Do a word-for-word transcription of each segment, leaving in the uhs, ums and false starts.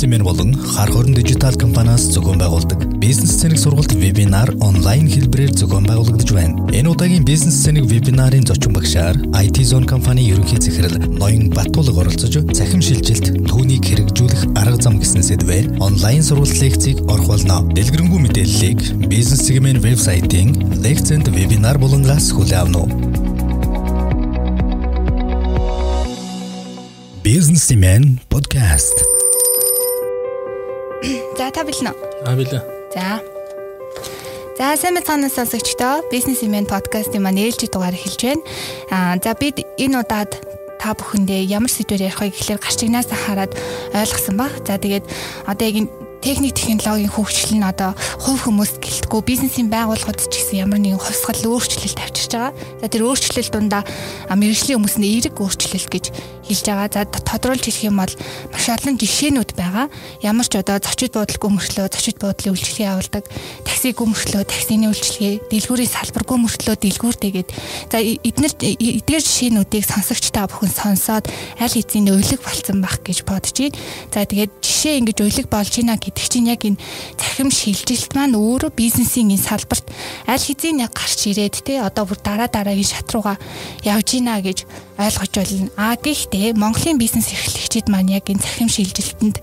Бизнесте мен болдың, қарқорын диджитал компаниясы цогон бағылдық. Бизнестенік сорғылт вебинар онлайн хилбрер цогон бағылдық жуэн. Эн отаген бизнестенік вебинарын зочун бақшар, ай ти-зон компания ерінке цихирыл. Нойын баттолы ғорылсыжы, цахим шилчилт, туни керекчулық арғзам кесінседвер, онлайн сорғылт лекцик орхуална. Делгірінгу метеллик, бизнестегі мен вебсайтинг, лекцент вебинар болынға схулы авну. Бизнесмен подкаст. За та билнэ. А билээ. За. За сайн мэдсэн сонсогчдоо бизнесмен подкастын маань ээлжид дугаар эхэлж байна. Аа за бид энэ удаад та бүхэндээ ямар сэдвээр ярих вэ гэхлээр гарчигнаас хараад ойлгосон баг. За тэгээд одоо яг энэ техник технологийн хөгжил нь одоо хувь хүмүүст гэлтгүй бизнесийн байгууллагууд ч гэсэн ямар нэгэн хувьсгал өөрчлөлт авчирч байгаа. За тэр өөрчлөлт дундаа мэргэжлийн хүмүүсийн эерэг өөрчлөлт гэж хэлж байгаа. За тодруулж хэлэх юм бол маш олон жишээнүүд байгаа. Ямар ч одоо зочид буудлын мөрчлөө, зочид буудлын үйлчлэгийг явуулдаг, такси гүмөрчлөө, таксиний үйлчлэгийг, дэлгүүрийн салбар гүмөрчлөө, дэлгүүр тэгээд за эдгээр эдгээр жишээнүүдийг сонсогч та бүхэн сонсоод аль хэзээний уйлэг болсон байх гэж бодож байна. За тэгээд жишээ ингэж уйлэг болж ийна гэдэг чинь яг энэ цахим шилжилт маань өөрөө бизнесийн энэ салбарт аль хэзээний гарч ирээд те одоо бүр дараа дараагийн шат руугаа явж ийна гэж ойлгож байна. А гэхдээ Монголын бизнес эрхлэгчид маань яг энэ цахим шилжилтэнд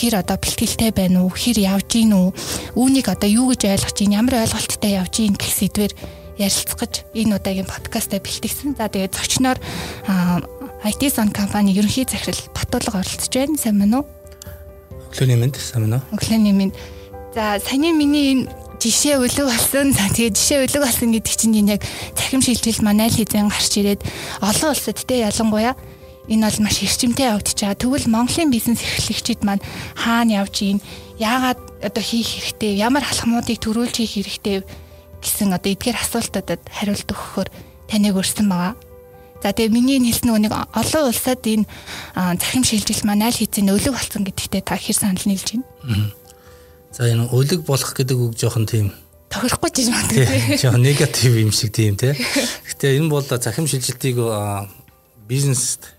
хэр одоо бэлтгэлтэй байна уу? Хэр явж гин үү? Үүнийг одоо юу гэж ойлгож гин? Ямар ойлголттой явж гин гэх сэдвээр ярилцах гэж энэ удаагийн подкастаа бэлтгэсэн. За тэгээд зочноор ай ти-зон компани ерөнхий захирал Баттулга оролцож байна. Сайн байна уу? Өглөөний минь сайн байна уу? Өглөөний минь. За саний миний энэ жишээ өлөг болсон. За тэгээ жишээ өлөг болсон гэдэг чинь энэ яг цахим шилжилт манай л хэзээ гарч ирээд олон улсад те ялангуяа энэ бол маш эрчимтэй явагдаж байгаа. Тэгвэл Монголын бизнес эрхлэгчид маань хаана явж ийн, яагаад одоо хийх хэрэгтэй, ямар алхмуудыг төрүүлж хийх хэрэгтэй гэсэн одоо эдгээр асуултуудад хариулт өгөхөөр таныг өрсөн байгаа. За тэгээ миний хэлсэн нэг олон улсад энэ захим шилжилт маань аль хэзээ өлөг болсон гэдэгтээ та хэр санал нийлж байна? За энэ өлөг болох гэдэг үг жоохон тийм тохирохгүй ч юм уу тийм. Жоохон негатив юм шиг тийм тийм. Гэтэ энэ бол захим шилжилтийг бизнест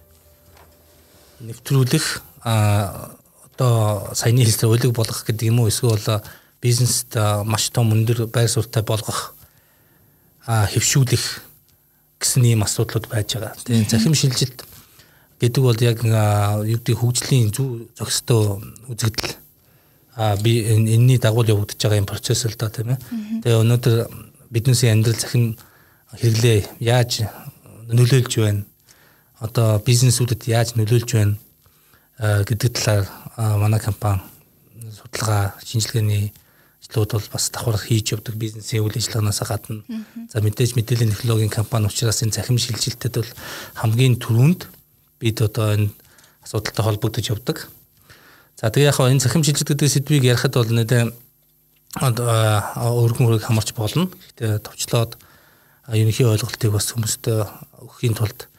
нэвтрүүлэх а одоо саяны хэлсэн өлөг болгох гэдэг юм уу эсвэл бизнест маш том өндөр байр суртаа болгох а хэвшүүлэх гэсэн ийм асуудлууд байж байгаа. Тийм захим шилжилт гэдэг бол яг югдгийн хөгжлийн зүү зохистой үзэгдэл а би энэний дагуу явагдаж байгаа юм процесс л да тийм ээ. Тэгээ өнөөдөр бидний амьдрал захин хэрэглээ яаж нөлөөлж байна? Одоо бизнесүүдэд яаж нөлөөлж байна гэдэг талаар манай компани судалгаа, шинжилгээний ажлууд бол бас давхар хийж явдаг бизнесийн үйл ажиллагаанаас гадна. За мэдээж мэдээллийн технологийн компани учраас энэ захим шилжилтэд бол хамгийн түрүүнд бид одоо энэ асуудалтай холбогдож явдаг. За тэгээ яг хаа энэ захим шилжилт гэдэг сэдвийг ярихад бол нэ өргөн хүрийг хамарч болно. Гэхдээ товчлоод ерөнхий ойлголтыг бас хүмүүстээ өгөхийн тулд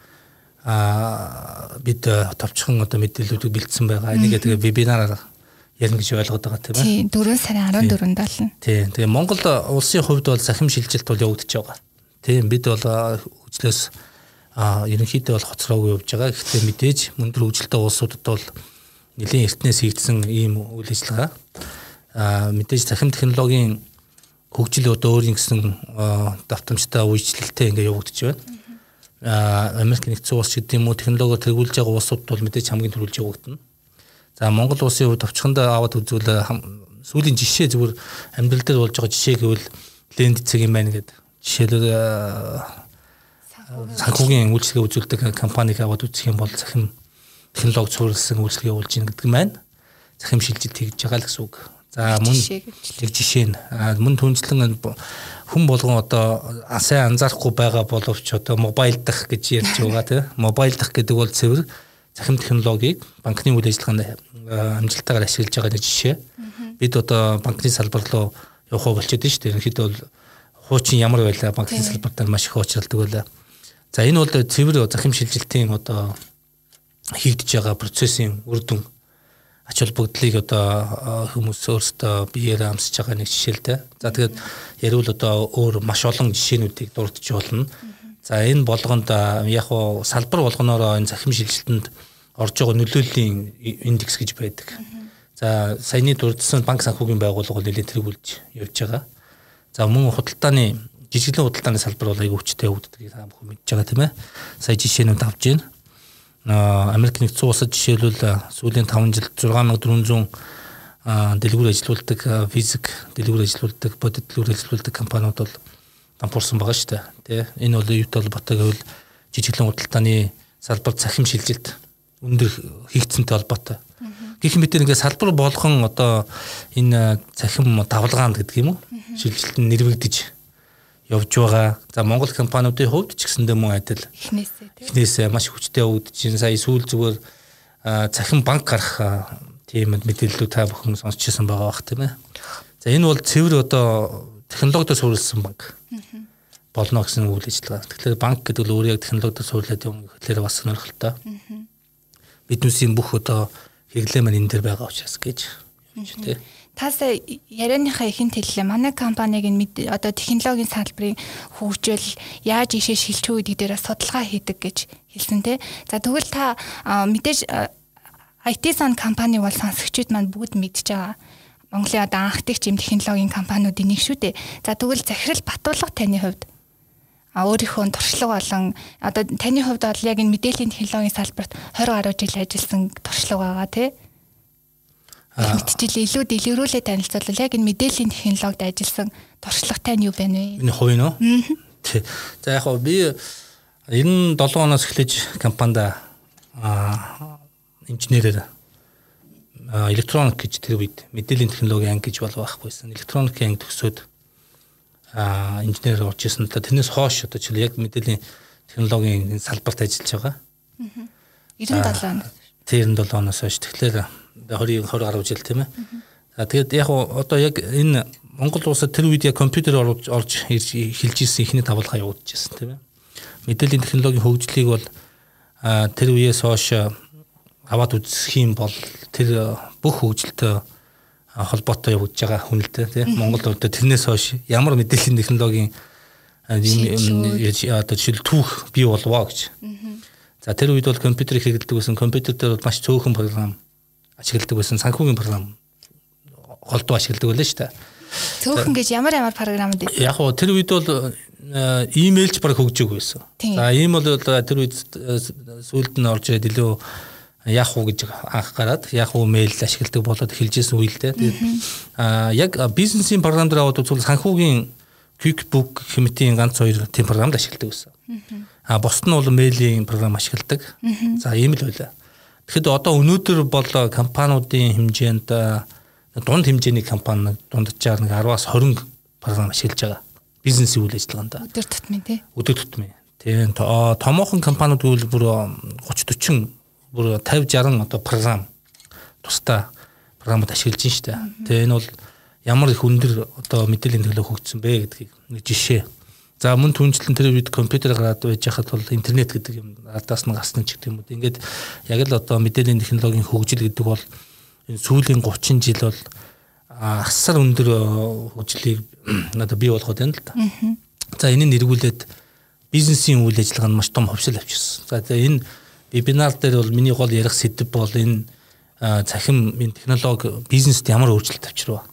а бид товчхон одоо мэдээллүүдийг бэлдсэн байгаа. Энийг тэгээ вебинараар ярих гэж ойлгоод байгаа тийм ээ. Тийм дөрөв сарын десятны болно. Тийм. Тэгээ Монгол улсын хувьд бол захим шилжилт бол явагдаж байгаа. Тийм бид бол хөгжлөөс ерөнхийдөө бол хоцроогүй явж байгаа. Гэхдээ мэдээж мөндөр хөгжилтэй улсуудад бол нэлийн эртнээс хийгдсэн ийм үйл ажиллагаа аа мэдээж захим технологийн хөгжил одоо өөр нэгэн давтамжтай үйлчлэлтэй ингээ явагдаж байна. Аа Америк нэгдсэн улс гэдэг юм уу технологиор тэргүүлж байгаа улсууд бол мэдээж хамгийн түрүүлж явагдана. За Монгол улсын хувьд товчхондоо аваад үзвэл сүүлийн жишээ зүгээр амьдрал дээр болж байгаа жишээ гэвэл ленд цэг юм байна гэдэг. Жишээлбэл санхүүгийн үйлчлэгээ үзүүлдэг компанийг аваад үзэх юм бол захим технологи цуурсан үйлчлэг явуулж ийн гэдэг маань захим шилжилт хийж байгаа л гэсэн үг. За мөн нэг жишээ нь мөн түнжлэн хүн болгон одоо сайн анзаарахгүй байгаа боловч одоо мобайл дах гэж ярьж байгаа тийм. Мобайл дах гэдэг бол цэвэр захим технологиг банкны үйл ажиллагаанд амжилттайгаар ашиглаж байгаа нэг жишээ. Бид одоо банкны салбар руу явах болчиход шүү дээ. Ерөнхийдөө бол хуучин ямар байлаа банкны салбартаа маш их хуучралдаг байлаа. За энэ бол цэвэр захим шилжилтийн одоо хийгдэж байгаа процессын үр дүн ач холбогдлыг одоо хүмүүс өөрсдөө биеэр амсаж байгаа нэг жишээлтэй. За тэгээд ярил одоо өөр маш олон жишээнүүдийг дурдж болно. За энэ болгонд яг хуу салбар болгоноороо энэ захим шилжилтэнд орж байгаа нөлөөллийн индекс гэж байдаг. За саяны дурдсан банк санхүүгийн байгууллагууд нэлээд тэргүүлж явж байгаа. За мөн худалдааны жижиглэн худалдааны салбар бол аягүй өвчтэй өвддөгийг та бүхэн мэдж байгаа тийм ээ. Сая жишээнүүд авж байна. Америкийн нэгдсэн улсад жишээлбэл сүүлийн таван жилд six thousand four hundred дэлгүүр ажилуулдаг, физик дэлгүүр ажилуулдаг, бодит дэлгүүр ажилуулдаг компаниуд бол дампуурсан байгаа шүү дээ. Тэ энэ бол юут холбоотой гэвэл жижиглэн худалдааны салбар цахим шилжилт өндөр хийгдсэнтэй холбоотой. Гэх мэт ингээд салбар болгон одоо энэ цахим давлгаанд гэдэг юм уу шилжилт нь нэрвэгдэж явж байгаа. За Монгол компаниудын хувьд ч гэсэн дэм адил эхнээсээ маш хүчтэй өвдөж энэ сая сүүл зүгээр цахим банк гарах тийм мэдээллүүд та бүхэн сонсчихсан байгаа бах тийм ээ. За энэ бол цэвэр одоо технологиор суурилсан банк болно гэсэн үйл ажиллагаа. Тэгэхээр банк гэдэг нь өөрөө яг технологиор суурилаад юм гэхлээр бас сонирхолтой. Биднээсийн бүх одоо хэглээ маань энэ дээр байгаа учраас гэж явж тээ. Тасаа ярианыхаа ихэнх хэллээ. Манай компаниг энэ одоо технологийн салбарын хөгжил яаж ийшээ шилжүүлэх гэдэг дээр судалгаа хийдэг гэж хэлсэн тээ. За тэгвэл та мэдээж ай ти сан компани бол сонсогчид маань бүгд мэдж байгаа. Монголын одоо анхдаг юм технологийн компаниудын нэг шүү дээ. За тэгвэл захирал Батулга таны хувьд а өөрийнхөө туршлага болон одоо таны хувьд бол яг энэ мэдээллийн технологийн салбарт twenty гаруй жил ажилласан туршлага байгаа тий. Аа мэдээлэл илүү дэлгэрүүлээ танилцуулбал яг энэ мэдээллийн технологид ажилласан туршлагатай нь юу байна вэ? Миний хувь нь үү? Тий. За яг хөө би ninety-seven оноос эхлэж компанида аа инженерээр электроник гэж тэр үед мэдээллийн технологийн анги гэж болов байхгүйсэн. Электроникийн анги төгсөөд а инженер болж ирсэн л да. Тэрнээс хойш одоо ч яг мэдээллийн технологийн салбарт ажиллаж байгаа. Аа. ninety-seven оноос. ninety-seven оноос хойш. Тэгэхээр twenty twenty гаруй жил тийм ээ. За тэгээд яг одоо яг энэ Монгол улсад тэр үед яг компьютер орж орж хэлж ирсэн ихний давлгаа явуулж ирсэн тийм ээ. Мэдээллийн технологийн хөгжлийг бол тэр үеэс хойш аваад үзэх юм бол тэр бүх хөгжилтэй холбоотой явж байгаа хүнэлтэй тийм Монгол улсад тэрнээс хойш ямар мэдээллийн технологийн одоо жишээл түүх бий болвоо гэж. За тэр үед бол компьютер хэрэглэдэг байсан. Компьютер дээр бол маш цөөхөн програм ашигладаг байсан. Санхүүгийн програм холдуу ашигладаг байлаа шүү дээ. Цөөхөн гэж ямар ямар програмд байсан? Яг нь тэр үед бол имэйлч баг хөгжөөг байсан. За ийм бол тэр үед сүүлд нь орж ирээд илүү Yahoo гэж анх гараад Yahoo mail ашигладаг болоод эхэлжсэн үедээ. Тэгээд аа яг бизнесийн програм дээр аваад үзвэл санхүүгийн QuickBooks хэмтийн ганц хоёр тийм програмд ашигладаг байсан. Аа бусд нь бол мэйлийн програм ашигладаг. За ийм л байлаа. Тэгэхэд одоо өнөөдөр бол компаниудын хэмжээнд дунд хэмжээний компани дунд sixty, ten-аас twenty програм ашиглаж байгаа. Бизнесийн үйл ажиллагаанд. Өдөр тутмын тий. Өдөр тутмын. Тийм томоохон компаниуд гэвэл бүр thirty to forty бүр fifty sixty одоо програм тусдаа програмд ашиглаж байна шүү дээ. Тэгээ энэ бол ямар их өндөр одоо мэдээллийн төлөө хөгжсөн бэ гэдгийг нэг жишээ. За мөн түнжлэн тэр үед компьютер гараад байж хахад бол интернет гэдэг юм алдаас нь гасна ч гэдэг юм үү. Ингээд яг л одоо мэдээллийн технологийн хөгжил гэдэг бол энэ сүүлийн thirty жил бол асар өндөр хөгжлийг одоо бий болгоод байна л да. За энэний эргүүлээд бизнесийн үйл ажиллагаа нь маш том хөвсөл авчирсан. За тэгээ энэ вебинар дээр бол миний гол ярих сэдв бол энэ цахим энэ технологи бизнест ямар өөрчлөлт авчирваа.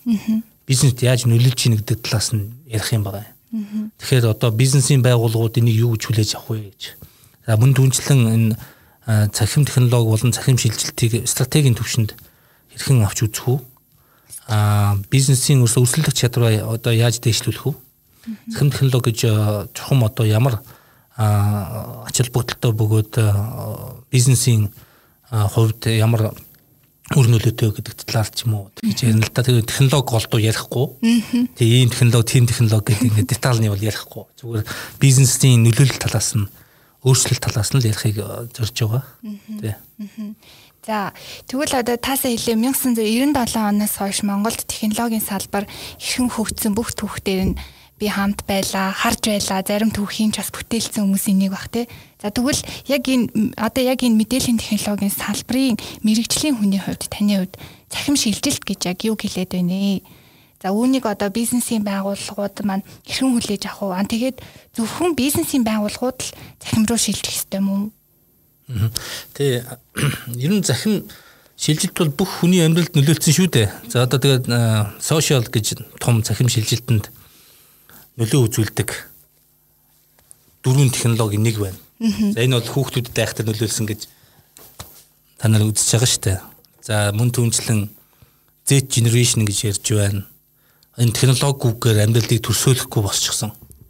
Бизнест яаж нөлөөлж ийн гэдэг талаас нь ярих юм байна. Тэгэхээр одоо бизнесийн байгууллагууд энийг юу гэж хүлээж авах вэ гэж. За мөн түнчлэн энэ цахим технологи болон цахим шилжилтийг стратегийн түвшинд хэрхэн авч үзэх үү? Аа бизнесийн өрсөлдөх чадвараа одоо яаж дэвшлүүлэх үү? Цахим технологи гэж чухам одоо ямар а ачаал бүтэлтэй бөгөөд бизнесийн хувьд ямар үр нөлөөтэй гэдэг талаар ч юм уу гэж ярина л да. Тэгээд технологи голдуу ярихгүй. Тэгээд ийм технологи, тийм технологи гэдэг ингээд детальны бол ярихгүй. Зүгээр бизнесийн нөлөөлөл талаас нь, өөрчлөлт талаас нь л ярихыг зорж байгаа. Тэ. За тэгвэл одоо таасаа хэлээ nineteen ninety-seven оноос хойш Монголд технологийн салбар ихэнх хөгжсөн бүх түүхтэр нь би хамт байла, харж байла, зарим түүхийн ч бас бүтээлсэн хүмүүсийн нэг баг тий. За тэгвэл яг энэ одоо яг энэ мэдээллийн технологийн салбарын мэрэгжлийн хүний хувьд таны хувьд цахим шилжилт гэж яг юу хэлээд байна вэ? За үүнийг одоо бизнесийн байгууллагууд маань хэрхэн хүлээж авах уу? Аа тэгээд зөвхөн бизнесийн байгууллагууд л цахим руу шилжих ёстой юм уу? Тий. Ер нь захин шилжилт бол бүх хүний амьдралд нөлөөлсөн шүү дээ. За одоо тэгээд сошиал гэж том цахим шилжилтэнд нөлөө үзүүлдэг дөрвөн технологи нэг байна. За энэ бол хүүхдүүдэд айхтар нөлөөлсөн гэж та нар үзэж байгаа шүү дээ. За мөн түнчлэн Z generation гэж ярьж байна. Энэ технологиугаар амьдралыг төрсөөлөхгүй болчихсон.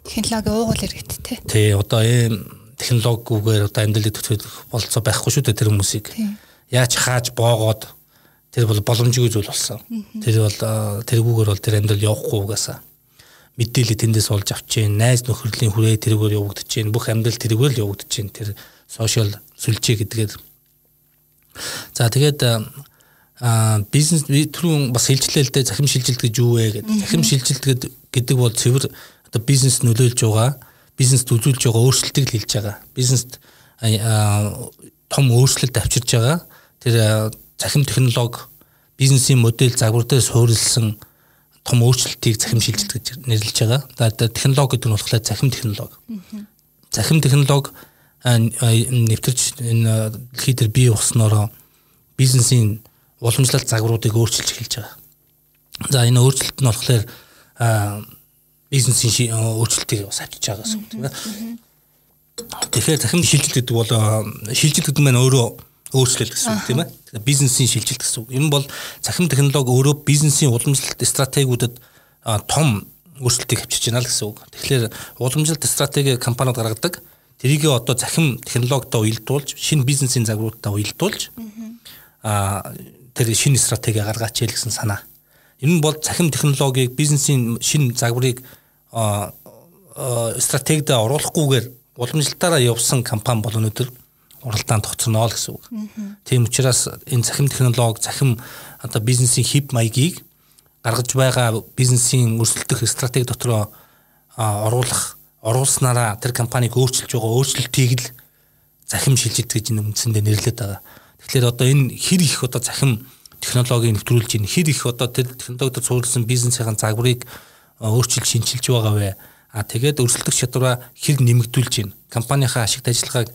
Технологи уугуул иргэт те. Тий, одоо ийм технологиугаар одоо амьдралыг төрсөөлөх болцоо байхгүй шүү дээ тэр хүмүүсийг. Яаж хааж боогоод тэр бол боломжгүй зүйл болсон. Тэр бол тэргүүгээр бол тэр амьдрал явахгүй угаасаа. Мэдээлэл тэндээс олж авч जैन, найз нөхрөлийн хүрээ тэргээр явагдаж जैन, бүх амьдрал тэргээр л явагдаж जैन тэр сошиал сүлжээ гэдгээр. За тэгээд аа бизнес түрүүн бас хэлжлээ л дээ захим шилжилт гэж юу вэ гэдэг. Захим шилжилт гэдэг бол цэвэр одоо бизнес нөлөөлж байгаа, бизнест үзүүлж байгаа өөрчлөлтийг хэлж байгаа. Бизнест том өөрчлөлт авчирж байгаа. Тэр захим технологи бизнесийн модель загвар дээр суурилсан том өөрчлөлтийг захим шилжилт гэж нэрлэж байгаа. Тэгэхээр технологи гэдэг нь болохоор захим технологи. Захим технологи нэвтэрч энэ дэлхий дээр бий болсноор бизнесийн уламжлалт загваруудыг өөрчилж эхэлж байгаа. За энэ өөрчлөлт нь болохоор бизнесийн өөрчлөлтийг бас авчирч байгаа гэсэн үг тийм ээ. Тэгэхээр захим шилжилт гэдэг бол шилжилт гэдэг нь өөрөө өөрчлөлт гэсэн үг тийм ээ. Бизнесийн шилжилт гэсэн үг. Энэ бол захим технологи өөрөө бизнесийн уламжлалт стратегиудад том өөрчлөлтийг авчирч байна л гэсэн үг. Тэгэхээр уламжлалт стратеги компаниуд гаргадаг. Тэрийг одоо захим технологидоо уялдуулж, шинэ бизнесийн загваруудаа уялдуулж аа тэр шинэ стратеги гаргаач ял гэсэн санаа. Энэ бол захим технологиг бизнесийн шинэ загварыг аа стратегид оруулахгүйгээр уламжлалтаараа явсан компани бол өнөөдөр уралдаанд тогтсноо л гэсэн үг. Тийм учраас энэ захим технологи, захим одоо бизнесийн хэв маягийг гаргаж байгаа бизнесийн өрсөлдөх стратеги дотроо оруулах, оруулснараа тэр компаниг өөрчилж байгаа өөрчлөлтийг л захим шилжилт гэж энэ үндсэндээ нэрлэдэг байгаа. Тэгэхээр одоо энэ хэр их одоо захим технологиг нэвтрүүлж ийн, хэр их одоо тэр технологид суурилсан бизнесийн загварыг өөрчилж шинжилж байгаа вэ? А тэгээд өрсөлдөх чадвараа хэр нэмэгдүүлж ийн, компанийнхаа ашигт ажиллагааг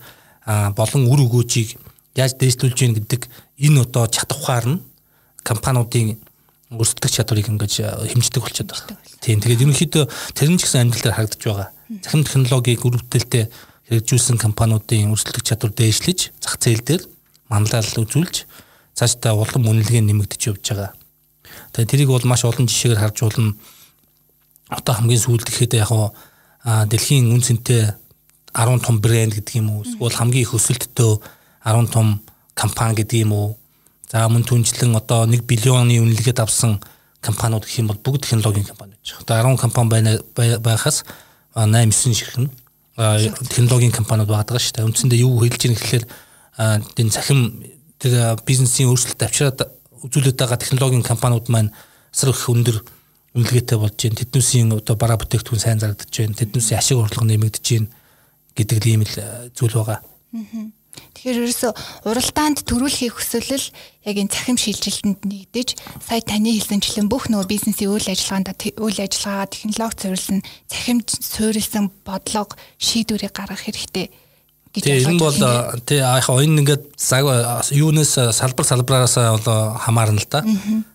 болон үр өгөөжийг яаж дэвшүүлж гэнэ гэдэг энэ одоо чадвараар нь компаниудын өрсөлдөх чадварыг ингэж хэмждэг болчиход байна. Тийм. Тэгээд ерөнхийдөө тэрэн ч гэсэн амьдрал дээр харагдаж байгаа. Захим технологиг үр бүтээлтэй хэрэгжүүлсэн компаниудын өрсөлдөх чадвар дээшлэж, зах зээл дээр манлайлал үзүүлж, цаашдаа улам үнэлгээ нэмэгдэж явж байгаа. Тэгээд тэрийг бол маш олон жишээгээр харж болно. Одоо хамгийн сүүлд ихэд яг нь дэлхийн үнэ цэнтэй арван том брэнд гэдэг юм уу? Эсвэл хамгийн их өсөлттэй арван том компани гэдэг юм уу? За мөн түнчлэн одоо нэг биллионы үнэлгээд авсан компаниуд гэх юм бол бүгд технологийн компани байж байгаа. Одоо арван компани байна байхаас наймс ширхнэ технологийн компаниуд байдаг шүү дээ. Үндсэндээ юу хэлж ийм гэхэлэр энэ захим тэр бизнесийн өөрчлөлт авчираад үзүүлээд байгаа технологийн компаниуд маань асар их өндөр үнэлгээтэй болж байна. Тэднүүсийн одоо бараа бүтээгдэхүүн сайн зарагдаж байна. Тэднүүсийн ашиг орлого нэмэгдэж байна гэдэг ийм л зүйл байгаа. Тэгэхээр ерөөсөө уралдаанд төрүүлэх хүсэлэл яг энэ захим шилжилтэнд нэгдэж, сая таны хэлсэнчлэн бүх нөгөө бизнесийн үйл ажиллагаанд үйл ажиллагаа технологи суурилсан, захим суурилсан бодлого шийдвэрийг гаргах хэрэгтэй гэж байна. Тийм бол тий яхаа энэ ингээд юунаас салбар салбараас одоо хамаарна л да.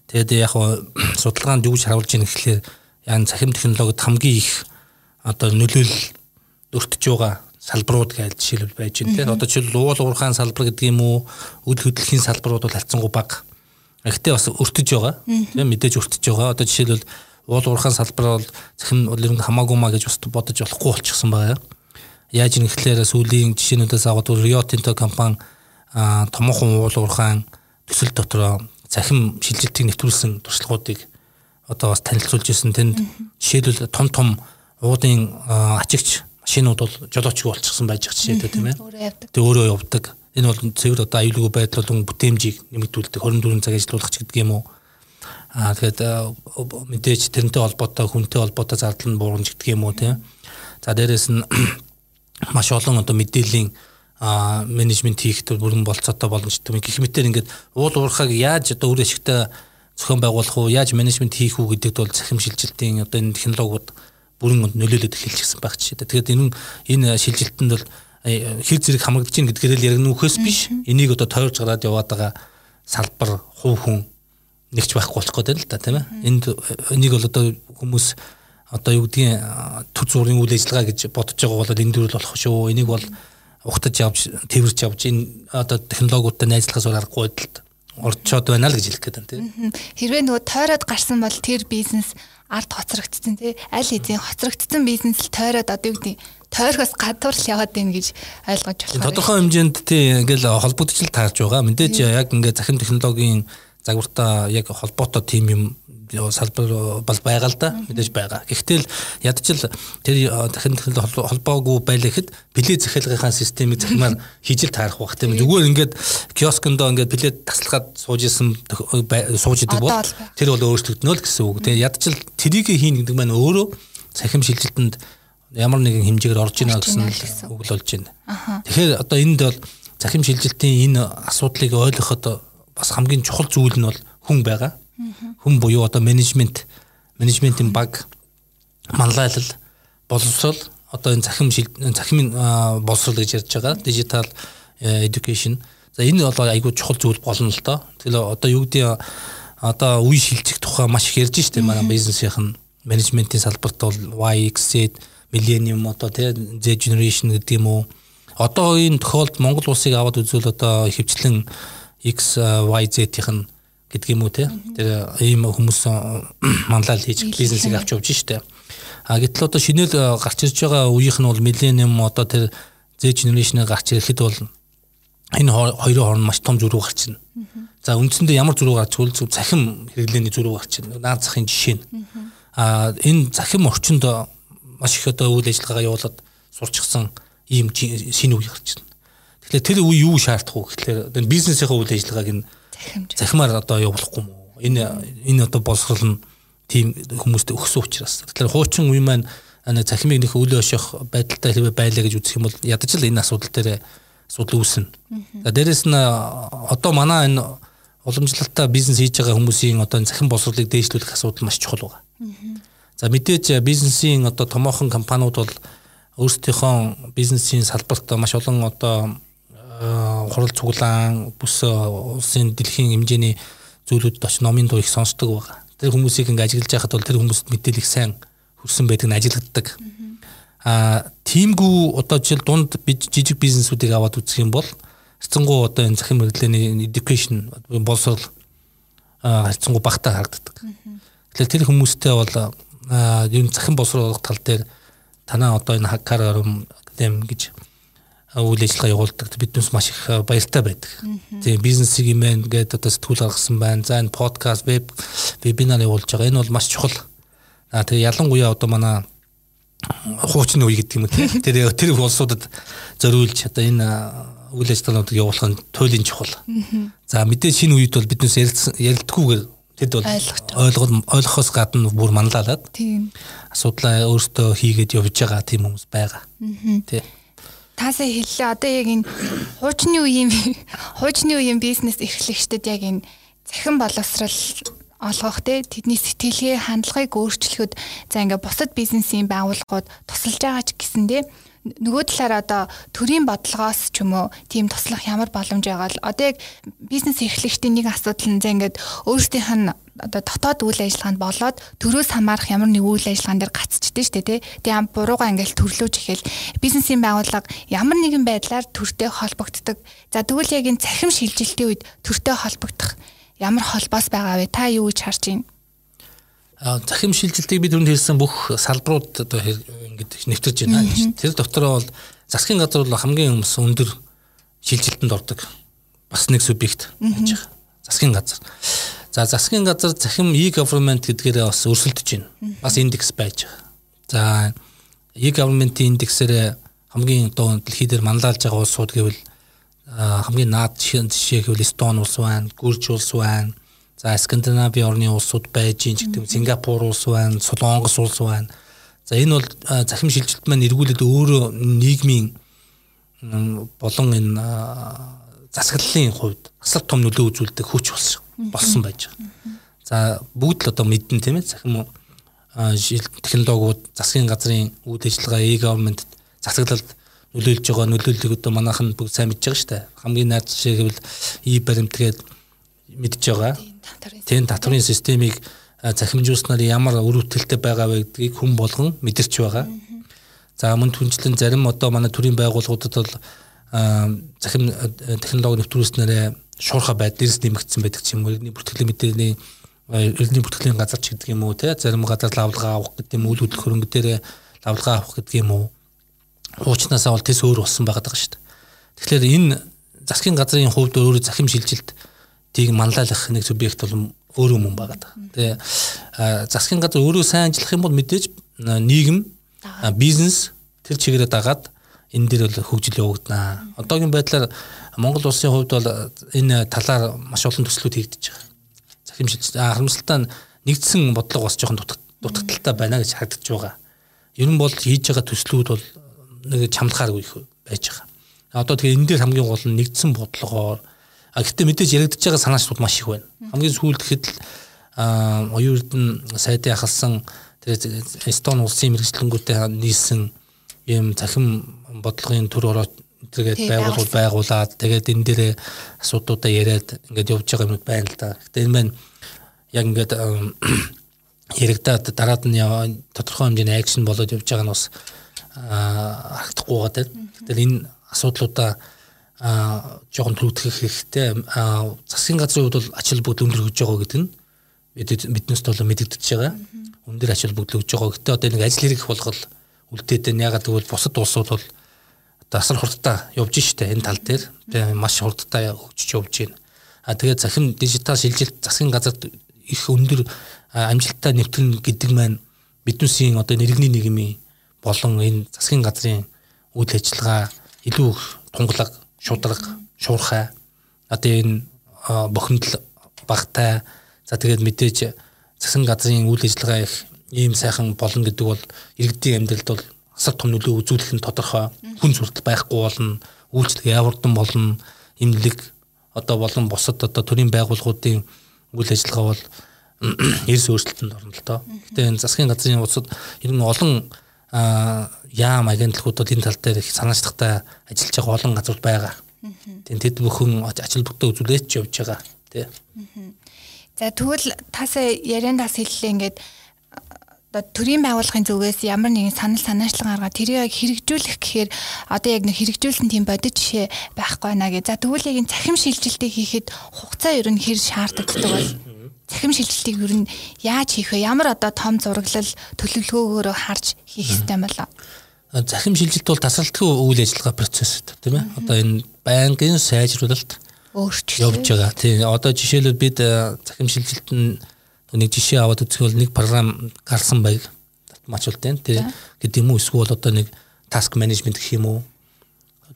Тэгээд яхаа судалгаанд юу гэж харуулж ийн гэхлээр яг захим технологид хамгийн их одоо нөлөөлөл өртөж байгаа салбарууд гэж жишээлбэл байж байна тийм. Одоо жишээл уул уурхайн салбар гэдэг юм уу, үл хөдлөлийн салбарууд бол халтсангуй бага. Гэхдээ бас өртөж байгаа. Тийм мэдээж өртөж байгаа. Одоо жишээлбэл уул уурхайн салбар бол захин ерөнхийдөө хамаагүй маа гэж бодож болохгүй болчихсон байгаа. Яаж юм гэхлээр сүүлийн жишээнүүдээс аваад Rio Tinto компани томхон уул уурхайн төсөл дотроо захим шилжилтийг нэвтрүүлсэн туршлагуудыг одоо бас танилцуулж ирсэн. Тэнд жишээлбэл том том уудын ачигч шинүүд бол жолоочгүй болчихсон байж байгаа жишээтэй тийм ээ. Тэ өөрөө явдаг. Энэ бол цэвэр одоо аюулгүй байдал болон бүтээмжийг нэмэгдүүлдэг хорин дөрвөн цаг ажиллах ч гэдэг юм уу. Аа тэгээд мэдээж тэрнтэй холбоотой хүнтэй холбоотой зардал нь буурч гэдэг юм уу тийм. За дээрэс нь маш олон одоо мэдээллийн аа менежмент хийх төр бүрэн болцоотой боломжтой. Гэх мэтээр ингээд уул уурхайг яаж одоо үр ашигтай зохион байгуулах уу, яаж менежмент хийх үү гэдэгт бол захим шилжилтийн одоо энэ технологиуд бүрэн нөлөөлөд эхэлчихсэн байх ч шээ. Тэгэхээр энэ энэ шилжилтэнд бол хэр зэрэг хамрагдаж ийн гэдгээр л ярина уухээс биш. Энийг одоо тойрж гараад яваад байгаа салбар хувь хүн нэгч байхгүй болох гэдэг л та тийм ээ. Энд энийг бол одоо хүмүүс одоо юу гэдгийг төв зургийн үйл ажиллагаа гэж бодож байгаа бол энэ дөрөл болох шүү. Энийг бол ухтаж явж тэрж явж энэ одоо технологиудтай найзлахаас өөр аргагүй байдалд орчод байна л гэж хэлэх гэдэг нь тийм. Хэрвээ нөгөө тойроод гарсан бол тэр бизнес ард хоцрогдсон тийм. Аль хэдийн хоцрогдсон бизнес л тойроод одоо юу гэдгийг тойрхоос гадуурл яваад байна гэж ойлгож байна. Тодорхой хэмжээнд тийм ингээл холбогдож л таарж байгаа. Мэдээж яг ингээд захин технологийн загвартаа яг холбоотой тим юм салбар бол байгаа л да. Мэдээж байгаа. Гэхдээ л ядчил тэр захин технологи холбоогүй байлаа гэхэд билет захиалгын системийг захимаар хийж л таарах бах тийм. Зүгээр ингээд киоскондоо ингээд билет таслахад сууж исэн сууж идэг бол тэр бол өөрчлөгднө л гэсэн үг. Тэгээ ядчил тэрийг хийнэ гэдэг маань өөрөө цахим шилжилтэнд ямар нэгэн хэмжээгээр орж ийна гэсэн үг л болж байна. Тэгэхээр одоо энд бол захим шилжилтийн энэ асуудлыг ойлгоход бас хамгийн чухал зүйл нь бол хүн байгаа. Хүн буюу одоо менежмент, менежментийн баг, манлайлал, боловсрол, одоо энэ захим захимын боловсрол гэж ярьж байгаа. Digital education. За энэ бол айгүй чухал зүйл болно л доо. Тэгэл одоо юу гэдэг одоо үе шилжих тухай маш их ярьж штэ манай бизнесийн менежментийн салбарт бол Y X Z Millennium одоо тэ Z generation гэдэг юм уу. Одоо энэ тохиолдолд Монгол улсыг аваад үзвэл одоо хөвчлэн X Y Z-ийн гэдэг юм уу тэ. Тэр ийм хүмүүс манлайлал хийж бизнесийг авч явж штэ. А гэтэл одоо шинээр гарч ирж байгаа үеийнх нь бол Millennium одоо тэр Z generation-ыг гарч ирэхэд бол энэ хоёрын хооронд маш том зөрүү гарч ирнэ. За үндсэндээ ямар зөрүү гарч ирвэл зөв цахим хэрэглээний зөрүү гарч ирнэ. Наад захын жишээ нь. А энэ захим орчинд маш их одоо үйл ажиллагаагаа явуулаад сурчсан ийм шинэ үе гарч ирнэ. Тэгэхээр тэр үе юу шаардах вэ? Тэгэхээр бизнесийнхээ үйл ажиллагааг нь захимаар одоо явуулахгүй юм уу? Энэ энэ одоо боловсрол нь тийм хүмүүст өгсөн учраас. Тэгэхээр хуучин үе маань захимыг нөх үл өшөх байдалтай хэлбэ байлаа гэж үзэх юм бол ядаж л энэ асуудал дээр асуудал үүснэ. За дээрэс нь одоо манай энэ уламжлалтаа бизнес хийж байгаа хүмүүсийн одоо захим боловсролыг дээшлүүлэх асуудал маш чухал байгаа. За мэдээж бизнесийн одоо томоохон компаниуд бол өөрсдийнхөө бизнесийн салбарт маш олон одоо хурал цуглаан бүс улсын дэлхийн хэмжээний зүйлүүдэд очиж номын дуу их сонсдог байгаа. Тэр хүмүүсийг ингээд ажиглаж байхад бол тэр хүмүүст мэдээлэл их сайн хүрсэн байдаг нь ажиглагддаг. Аа тиймгүй одоо жишээл дунд жижиг бизнесүүдийг аваад үзэх юм бол хэцэнгүү одоо энэ захим хэрэглээний education болсол хэцэнгүү багтаа харагддаг. Тэгэхээр тэр хүмүүстэй бол ер нь захин боловсруулах тал дээр танаа одоо энэ хакар арим академи гэж үйл ажиллагаа явуулдаг биднээс маш их баяртай байдаг. Тэгээ бизнесийг юм байна гэдэг одоо сэтгүүл гаргасан байна. За энэ подкаст, веб вебинар явуулж байгаа. Энэ бол маш чухал. Аа тэгээ ялангуяа одоо манай хуучны үе гэдэг юм уу тийм. Тэр тэр улсуудад зориулж одоо энэ үйл ажиллагаануудыг явуулах нь туйлын чухал. За мэдээж шинэ үед бол биднээс ярилдаггүйгээр тэд бол ойлгол ойлгохоос гадна бүр манлайлаад тийм асуудлаа өөртөө хийгээд явж байгаа тийм хүмүүс байгаа. Тэ. Таасаа хэллээ одоо яг энэ хуучны үеийн хуучны үеийн бизнес эрхлэгчдэд яг энэ захин боловсрал олгох те тэдний сэтгэлгээ хандлагыг өөрчлөхөд за ингээ бусад бизнесийн байгууллагууд тусалж байгаа ч гэсэн те нөгөө талаараа одоо төрийн бодлогоос ч юм уу тийм туслах ямар боломж байгаа л одоо яг бизнес эрхлэгчдийн нэг асуудал нь за ингээд өөрсдийнх нь одоо дотоод үйл ажиллагаанд болоод төрөөс хамаарах ямар нэг үйл ажиллагаан дээр гацчдээ штэ тий. Тэгээ ам бурууга ингээд төрлөөж ихэл бизнесийн байгууллага ямар нэгэн байдлаар төртэй холбогддог. За тэгвэл яг энэ цахим шилжилтийн үед төртэй холбогдох ямар холбоос байгаа вэ? Та юу гэж харж байна? Захим шилжилтийг бид түрүүнд хэлсэн бүх салбарууд одоо ингэж нэвтэрж байна гэж. Тэр дотороо бол засгийн газар бол хамгийн өмнөс өндөр шилжилтэнд ордог бас нэг субъект гэж байгаа. Засгийн газар. За засгийн газар захим e-government гэдгээрээ бас өрсөлдөж байна. Бас индекс байж байгаа. За e-government-ийн индексээр хамгийн одоо дэлхийдээр манлайлж байгаа улсууд гэвэл хамгийн наад жишээ гэвэл Эстон улс байна, Гүрж улс байна. За Скандинави орны улсууд байж ин гэдэг юм. Сингапур улс байна, Солонгос улс байна. За энэ бол захим шилжилт маань эргүүлээд өөрөө нийгмийн болон энэ засаглалын хувьд асар том нөлөө үзүүлдэг хүч болсон байж байгаа. За бүгд л одоо мэдэн тийм ээ захим технологиуд засгийн газрын үйл ажиллагаа e-government засаглалд нөлөөлж байгаа нөлөөллийг одоо манайхан бүгд сайн мэдж байгаа шүү дээ. Хамгийн наад жишээ гэвэл e-баримт гэдэг мэдж байгаа. Тэнд татврын системийг захимжуулснаар ямар үр бүтээлтэй байгаа вэ гэдгийг хүн болгон мэдэрч байгаа. За мөн түнчлэн зарим одоо манай төрийн байгууллагуудад бол захим технологи нэвтрүүлснээр шуурхай байдал эрс нэмэгдсэн байдаг ч юм уу, нэг бүртгэлийн мэдээллийн эрдний бүртгэлийн газар ч гэдэг юм уу, те зарим газар лавлгаа авах гэдэг юм, үйл хөдлөх хөрөнгө дээр лавлгаа авах гэдэг юм уу, хуучнаасаа бол тэс өөр болсон байгаа даа шүү дээ. Тэгэхээр энэ засгийн газрын хувьд өөрөө захим шилжилт тийг манлайлах нэг субъект бол өөрөө мөн байгаа даа. Тэгээ засгийн газар өөрөө сайн ажиллах юм бол мэдээж нийгэм, бизнес тэр чигээрээ дагаад энэ дээр бол хөгжил явагдана. Одоогийн байдлаар Монгол улсын хувьд бол энэ талаар маш олон төслүүд хийгдэж байгаа. Захим шилжилт харамсалтай нэгдсэн бодлого бас жоохон дутагдaltaй байна гэж харагдаж байгаа. Ер нь бол хийж байгаа төслүүд бол нэг чамлахааргүй байж байгаа. Одоо тэгэхээр энэ дээр хамгийн гол нь нэгдсэн бодлогоор а гэтээ мэдээж яригдж байгаа санаачнууд маш их байна. Хамгийн сүүлд гэхэд л оюун эрдэнэ сайдын ахалсан тэр Эстони улсын мэргэжлэнгүүтэй нийлсэн ийм захим бодлогын төр ороо тэгээд байгууллагууд байгуулад тэгээд энэ дээр асуудлуудаа яриад ингээд явж байгаа юмуд байна л да. Гэтээ энэ маань яг ингээд яригдаад дараад нь тодорхой хэмжээний акшн болоод явж байгаа нь бас харагдахгүй байгаа гэдэг. Гэтэл энэ асуудлуудаа аа жоохон төлөвлөх хэрэгтэй. Засгийн газрын хувьд бол ачаал бүгд өндөр өгж байгаа гэдэг нь биднээс толоо мэдэгдэж байгаа. Өндөр ачаал бүгд өгж байгаа. Гэтэ одоо нэг ажил хэрэг болгол үлдээд байна. Ягаад гэвэл бусад улсууд бол одоо асар хурдтай явж штэ энэ тал дээр. Маш хурдтай хөгжиж явж байна. Аа тэгээд захин дижитал шилжилт засгийн газарт их өндөр амжилттай нэвтрэн гэдэг маань биднээсийн одоо иргэний нийгмийн болон энэ засгийн газрын үйл ажиллагаа илүү тунгалаг, шударга, шуурхай, одоо энэ бохимдол багтай. За тэгээд мэдээж засгийн газрын үйл ажиллагаа их ийм сайхан болно гэдэг бол иргэдийн амьдралд бол асар том нөлөө үзүүлэх нь тодорхой. Хүн суртал байхгүй болно, үйлчлэг явардан болно, имлэг одоо болон бусад одоо төрийн байгууллагуудын үйл ажиллагаа бол эрс өөрчлөлтөнд орно л доо. Гэтэ энэ засгийн газрын улсад ер нь олон а яам агентлагууд бол энэ тал дээр их санаачлахтай ажиллаж байгаа олон газар байгаа. Тэн тэд бүхэн ажил бүтээ үзүүлээч явж байгаа тий. За тэгвэл тасаа яриандас хэллээ ингээд одоо төрийн байгууллагын зүгээс ямар нэгэн санал санаачлал гаргаад тэрийг хэрэгжүүлэх гэхээр одоо яг нэг хэрэгжүүлсэн тийм бодит жишээ байхгүй байна гэж. За тэгвэл яг энэ захим шилжилтийг хийхэд хугацаа ер нь хэр шаардлагатай бол захим шилжилтийг ер нь яаж хийх вэ? Ямар одоо том зураглал төлөвлөгөөгөөрөө харж хийх хэрэгтэй болоо? Захим шилжилт бол тасралтгүй үйл ажиллагаа процесс тийм ээ. Одоо энэ байнгын сайжруулалт өөрчлөлт явж байгаа. Тийм. Одоо жишээлбэл бид захим шилжилт нь нэг жишээ аваад үзэх бол нэг програм гарсан байг татмач үлдэн тийм гэдэг юм уу? Эсвэл одоо нэг task management гэх юм уу?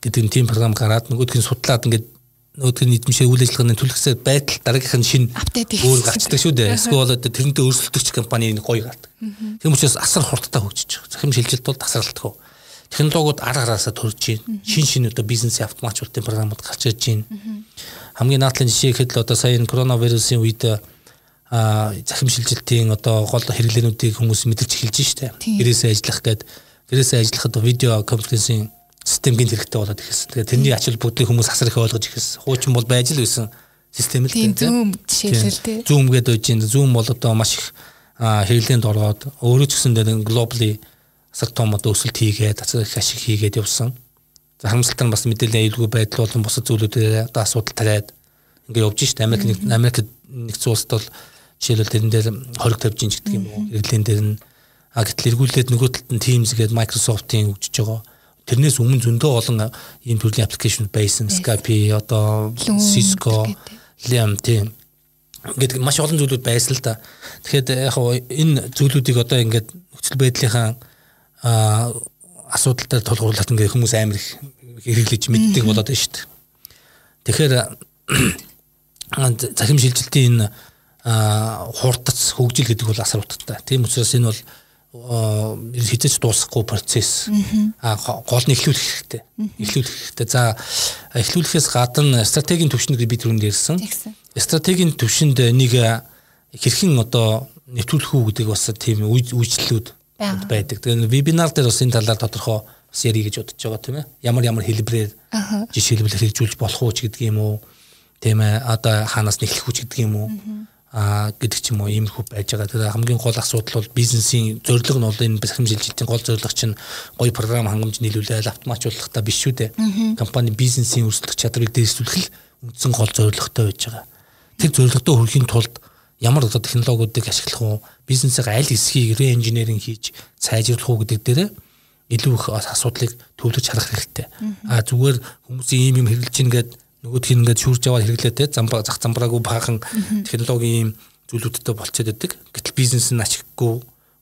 Гэдэг тийм програм гараад нөгөөдх нь судлаад ингээд нүүдгийн эзэмшээ үйл ажиллагааны төлөвлөсөн байдал дараагийнх нь шинэ өөр гарчдаг шүү дээ. Эсвэл тэрнтэй өрсөлдөгч компани гоё гардаг. Тийм учраас асар хурдтай хөгжиж байгаа. Захим шилжилт бол тасралтгүй. Технологиуд ара араасаа төрж байна. Шин шин одоо бизнес автоматжуулалтын програмууд гарч ирж байна. Хамгийн наадлын жишээ ихэд л одоо сая энэ коронавирусын үед аа захим шилжилтийн одоо гол хэрэглээнүүдийг хүмүүс мэдэрч эхэлж байна шүү дээ. Гэрээсээ ажиллах гээд гэрээсээ ажиллахад видео конференцийн системгийн хэрэгтэй болоод ихсэн. Тэгээ тэрний ачаал бүгдийг хүмүүс асар их ойлгож ихсэн. Хуучин бол байж л байсан систем л тийм. Зүүм жишээлээ тийм. Зүүм гэдэг үеийн зүүм бол одоо маш их хэрэглээнд ороод өөрөө ч гэсэн дээр глобали асар том одоо өсөлт хийгээд асар их ашиг хийгээд явсан. За харамсалтай нь бас мэдээллийн аюулгүй байдал болон бусад зүйлүүдээр одоо асуудал тариад ингээд явж штэ. Америк Америкт нэгдсэн улсад бол жишээлбэл тэрэн дээр хориг тавьж ин гэдэг юм уу. Хэрэглээн дээр нь а гэтэл эргүүлээд нөгөө талд нь Teams гээд Microsoft-ийн өгчөж байгаа. Тэрнээс өмнө зөндөө олон ийм төрлийн аппликейшн байсан. Skype, одоо Cisco, Liam тийм гэдэг маш олон зүйлүүд байсан л да. Тэгэхэд яг энэ зүйлүүдийг одоо ингээд нөхцөл байдлынхаа асуудалтай тулгуурлаад ингээд хүмүүс амар их хэрэглэж мэддэг болоод байна шүү дээ. Тэгэхээр захим шилжилтийн энэ хурдац хөгжил гэдэг бол асар утгатай. Тийм учраас энэ бол хизээч дуусахгүй процесс. Аа гол нь эхлүүлэх хэрэгтэй. Эхлүүлэх хэрэгтэй. За эхлүүлэхээс гадна стратегийн төвшөнд би түрүүнд ярьсан. Стратегийн төвшөнд нэг хэрхэн одоо нэвтрүүлэх үү гэдэг бас тийм үйлчлүүд байдаг. Тэгээд вебинар дээр бас энэ талаар тодорхой бас ярих гэж бодож байгаа тийм ээ. Ямар ямар хэлбэрээр жишээлбэл хэрэгжүүлж болох уу ч гэдэг юм уу. тийм ээ одоо хаанаас нэхлэх үү гэдэг юм уу аа гэдэг ч юм уу иймэрхүү байж байгаа. Тэгэхээр хамгийн гол асуудал бол бизнесийн зорилго нь бол энэ сахимжилжилтийн гол зорилго чинь гоё програм хангамж нийлүүлэл автоматжуулах та биш шүү дээ. Компани бизнесийн өрсөлдөх чадрыг дээшлүүлэх үндсэн гол зорилготой байж байгаа. Тэр зорилготой хүрэхин тулд ямар одоо технологиудыг ашиглах уу, бизнесийг аль хэсгийг re-engineering хийж сайжруулах уу гэдэг дээр илүү их асуудлыг төвлөрч харах хэрэгтэй. Аа зүгээр хүмүүсийн ийм юм хэрэгжилж ингээд нөгөөдх нь ингээд шүрж яваад хэрэглээтэй замбаа зах замбраагүй баахан технологийн зүйлүүдтэй болчиход байдаг. Гэтэл бизнес нь ашиггүй,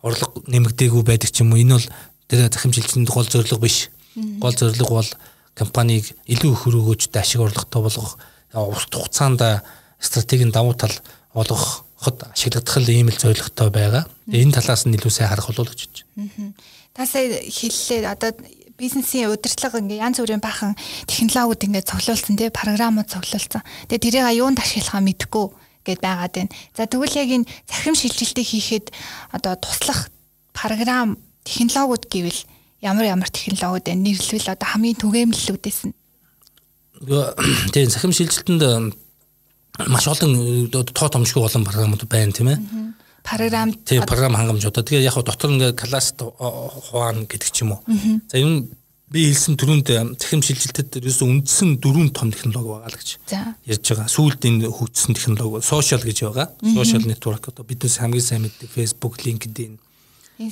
орлого нэмэгдээгүй байдаг ч юм уу. Энэ бол тэр захимжилтийн гол зорилго биш. Гол зорилго бол компаниг илүү их хөрөөгөөжтэй ашиг орлоготой болгох, урт хугацаанд стратегийн давуу тал болгох хот ашиглагдах ийм л зорилготой байгаа. Энэ талаас нь илүү сайн харах болов уу гэж байна. Та сая хэллээ одоо бизнесийн удирдлага ингээ янз бүрийн бахан технологиуд ингээ цуглуулсан тий програмууд цуглуулсан. Тэгээ тэрийг аюунд ашиглахаа мэдгүй гэдээ байгаад байна. За тэгвэл яг энэ захим шилжилтийг хийхэд одоо туслах програм технологиуд гэвэл ямар ямар технологиуд байна? Нэрлэвэл одоо хамгийн түгээмлэлүүдээс нь. Тэгээ захим шилжилтэнд маш олон тоо томшгүй болон програмууд байна тийм ээ. Програм тий програм хангамжуудаа. Тэгээ яг дотор нэг класс хуваана гэдэг ч юм уу. За энэ би хэлсэн түрүүнд захим шилжилтэд ерөөсөө үндсэн дөрвөн том технологи байгаа л гэж ярьж байгаа. Сүүлд энэ хөгжсөн технологи social гэж байгаа. Social network одоо бидний хамгийн сайн мэддэг Facebook, LinkedIn,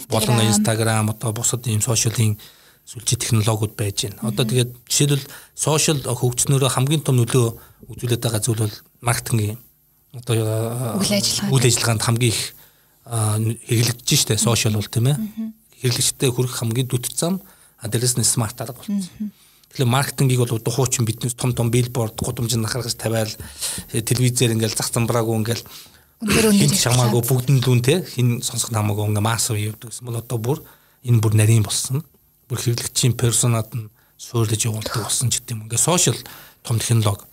болон Instagram одоо бусад ийм social-ийн сүлжээ технологиуд байж байна. Одоо тэгээд жишээлбэл social хөгжснөөрөө хамгийн том нөлөө үзүүлээд байгаа зүйл бол маркетинг юм. Одоо үйл ажиллагаанд хамгийн их хэрэглэгдэж штэ сошиал бол тийм ээ хэрэглэгчтэй хүрэх хамгийн дүт зам дээрээс нь смарт арга болсон. Тэгэхээр маркетингийг бол одоо хуучин биднес том том билборд гудамжинд анхаарч тавиал телевизээр ингээл зах замбраагүй ингээл хин чамаагүй бүгд нь лүүн тийм хин сонсох намаагүй ингээл масс үе явдаг гэсэн бол одоо бүр энэ бүр нарийн болсон. Бүр хэрэглэгчийн персонад нь суурлаж явуулдаг болсон ч гэдэг юм. Ингээл сошиал том технологи.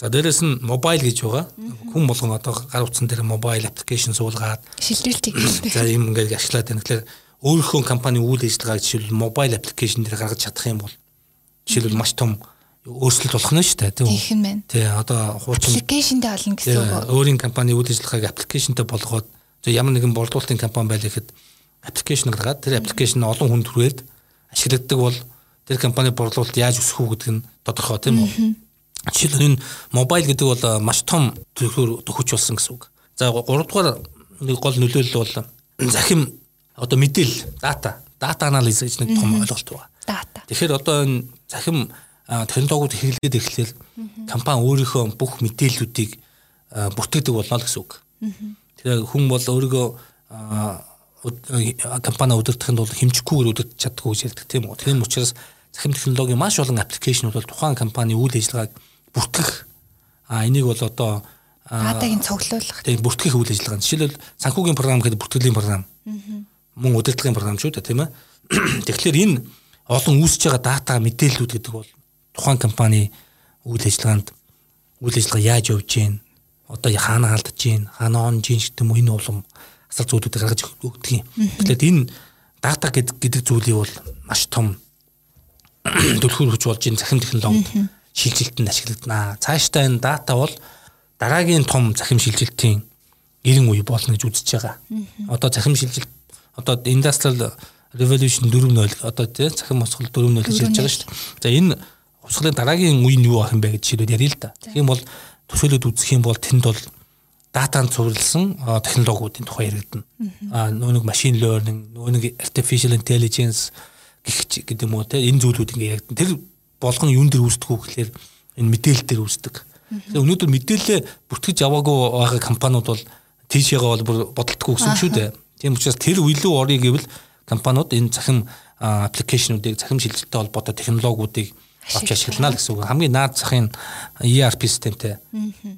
За дээрээс нь мобайл гэж байгаа. Хүн болгон одоо гар утсан дээр мобайл аппликейшн суулгаад шилжүүлдэг. За юм ингээд ашиглаад байна. Тэгэхээр өөрийнхөө компани үйл ажиллагааг жишээл мобайл аппликейшн дээр гаргаж чадах юм бол жишээлбэл маш том өөрчлөлт болох нь шүү дээ, тийм үү? Тийм байна. Тий, одоо хуучин аппликейшнтэй болно гэсэн үг. Өөрийн компани үйл ажиллагааг аппликейшнтэй болгоод ямар нэгэн борлуулалтын компани байлаа гэхэд аппликейшн гаргаад тэр аппликейшн олон хүнд хүрээд ашигладаг бол тэр компани борлуулалт яаж өсөх үү гэдэг нь тодорхой, тийм үү? Жишээлбэл энэ мобайл гэдэг бол маш том төлөв хүч болсон гэсэн үг. За гурав дугаар нэг гол нөлөөлөл бол захим одоо мэдээлэл, дата, дата анализ гэж нэг том ойлголт байна. Дата. Тэгэхээр одоо энэ захим технологиуд хэрэглээд эхлэхээр компани өөрийнхөө бүх мэдээллүүдийг бүртгэдэг болно гэсэн үг. Тэгэхээр хүн бол өөрийгөө компани удирдахын тулд хэмжихгүйгээр удирдах чаддаггүй гэж ярьдаг тийм үү. Тийм учраас захим технологи маш олон аппликейшнууд бол тухайн компани үйл ажиллагааг бүртгэх а энийг бол одоо датагийн цуглуулах тийм бүртгэх үйл ажиллагаа. Жишээлбэл санхүүгийн програм гэдэг бүртгэлийн програм. Мөн удирдлагын програм ч үү тийм ээ. Тэгэхээр энэ олон үүсэж байгаа дата мэдээллүүд гэдэг бол тухайн компани үйл ажиллагаанд үйл ажиллагаа яаж явж гин одоо хаана алдаж гин хаана он гин гэдэг юм энэ улам асар зүйлүүдийг гаргаж өгдөг юм. Тэгэхээр энэ дата гэдэг зүйлийг бол маш том төлхөр хүч болж энэ захим технологид шилжилтэнд ашиглагдана. Цаашдаа энэ дата бол дараагийн том захим шилжилтийн гэрэн үе болно гэж үзэж байгаа. Одоо захим шилжилт одоо Industrial Revolution four point zero одоо тийм захим хувьсгал four point zero гэж хэлж байгаа шүү дээ. За энэ хувьсгалын дараагийн үе нь юу ах юм бэ гэж шийдвэр ярил л да. Тийм бол төсөөлөд үзэх юм бол тэнд бол датанд цувралсан технологиудын тухай яригдана. Аа нөгөө нэг machine learning, нөгөө нэг artificial intelligence гихч гэдэг юм уу те энэ зүйлүүд ингээ яг тэр болгон юун дээр үүсдэг үү гэхээр энэ мэдээлэл дээр үүсдэг. Тэгээ өнөөдөр мэдээлэлээ бүртгэж яваагүй байгаа компаниуд бол тийшээгээ бол бодолтгүй гэсэн үг шүү дээ. Тийм учраас тэр үйлөө орё гэвэл компаниуд энэ захим аппликейшнуудыг захим шилжилттэй холбоотой технологиудыг авч ашиглана гэсэн үг. Хамгийн наад захын E R P системтэй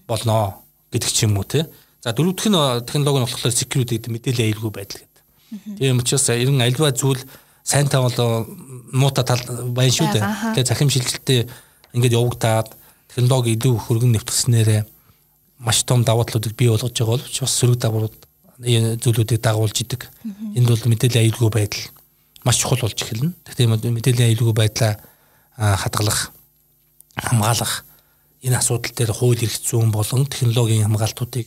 болно гэдэг ч юм уу те. За дөрөв дэх нь технологи нь болохоор security гэдэг мэдээлэл аюулгүй байдал гэдэг. Тийм учраас ерэн альва зүйл сайн та бол муута тал байна шүү дээ. Тэгээ захим шилжилттэй ингээд явагдаад технологи илүү хөргөн нэвтгснээрээ маш том давуу талуудыг бий болгож байгаа боловч бас сөрөг даврууд зүйлүүдийг дагуулж идэг. Энд бол мэдээллийн аюулгүй байдал маш чухал болж эхэлнэ. Тэгтээ мэдээллийн аюулгүй байдлаа хадгалах, хамгаалах энэ асуудал дээр хууль эрх зүйн болон технологийн хамгаалтуудыг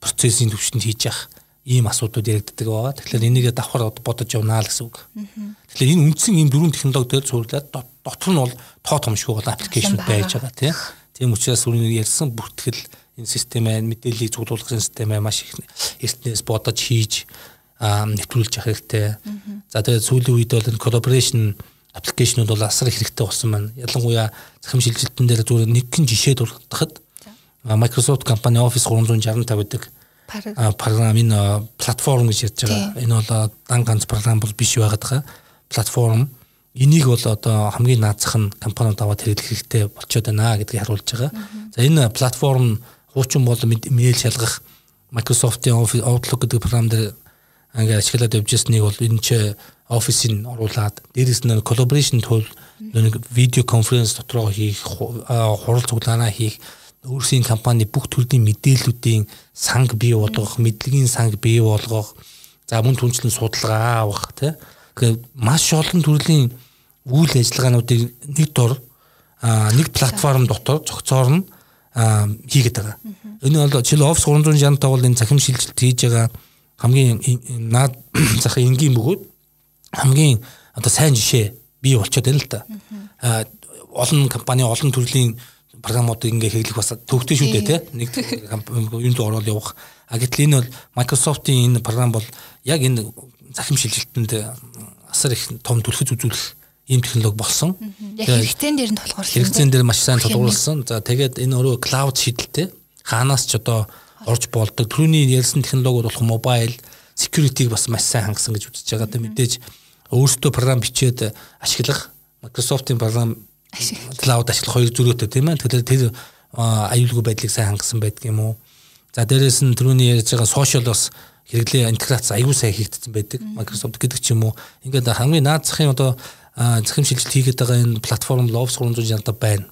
процессын түвшинд хийж явах ийм асуудлууд яригддаг байгаа. Тэгэхээр энийг давхар бодож явнаа л гэсэн үг. Тэгэхээр энэ үндсэн ийм дөрвөн технологи дээр цуурлаад дотор нь бол тоо томшгүй бол аппликейшн байж байгаа тийм. Тийм учраас үүнийг ярьсан бүртгэл энэ системээ мэдээллийг цуглуулах системээ маш их эртнээс бодож хийж нэвтрүүлж явах хэрэгтэй. За тэгээд сүүлийн үед бол энэ collaboration аппликейшнууд бол асар их хэрэгтэй болсон байна. Ялангуяа захим шилжилтэн дээр зүгээр нэгэн жишээ дурдахад Microsoft компани Office триста шестьдесят пять гэдэг програм энэ платформ гэж ярьж байгаа. Энэ бол дан ганц програм бол биш байгаад байгаа. Платформ энийг бол одоо хамгийн наацх нь компаниуд аваад хэрэглэх хэрэгтэй болчиход байна гэдгийг харуулж байгаа. За энэ платформ хуучин бол мэйл шалгах Microsoft-ийн Outlook гэдэг програм дээр ингээд ашиглаад явжсэнийг бол энэ ч офисын оруулаад дээрээс нь collaboration tool нэг видео конференц дотроо хийх хурал цуглаанаа хийх өөрсдийн компани бүх төрлийн мэдээллүүдийн санг бий болгох, мэдлэгийн санг бий болгох, за мөн түнчлэн судалгаа авах тийм. Тэгэхээр маш олон төрлийн үйл ажиллагаануудыг нэг дор нэг платформ дотор зохицоор нь хийгээд байгаа. Энэ бол жишээл Office триста шестьдесят пять бол энэ захим шилжилт хийж байгаа хамгийн наад зах энгийн бөгөөд хамгийн одоо сайн жишээ бий болчиход байна л та. Олон компани олон төрлийн програмуудыг ингээ хэрэглэх бас төвтэй шүү дээ тийм нэг юунд ороод явах. А гэтэл энэ бол Microsoft-ийн энэ програм бол яг энэ захим шилжилтэнд асар их том түлхэц үзүүлэх ийм технологи болсон. Яг хэрэгцээнд дээр нь тулгуурласан. Хэрэгцээнд дээр маш сайн тулгуурласан. За тэгээд энэ өөрөө cloud шийдэлтэй хаанаас ч одоо орж болдог. Түрүүний ярьсан технологиуд болох mobile security-г бас маш сайн хангасан гэж үзэж байгаа. Тэ мэдээж өөрсдөө програм бичээд ашиглах Microsoft-ийн програм cloud ашиглах хоёр зөрүүтэй тийм ээ. Тэгэхээр тэр аюулгүй байдлыг сайн хангасан байдаг юм уу? За дээрээс нь түрүүний ярьж байгаа social бас хэрэглээ интеграц аюул сайн хийгдсэн байдаг. Microsoft гэдэг ч юм уу. Ингээд хамгийн наад захын одоо захим шилжилт хийгээд байгаа энэ платформ Office триста шестьдесят байна.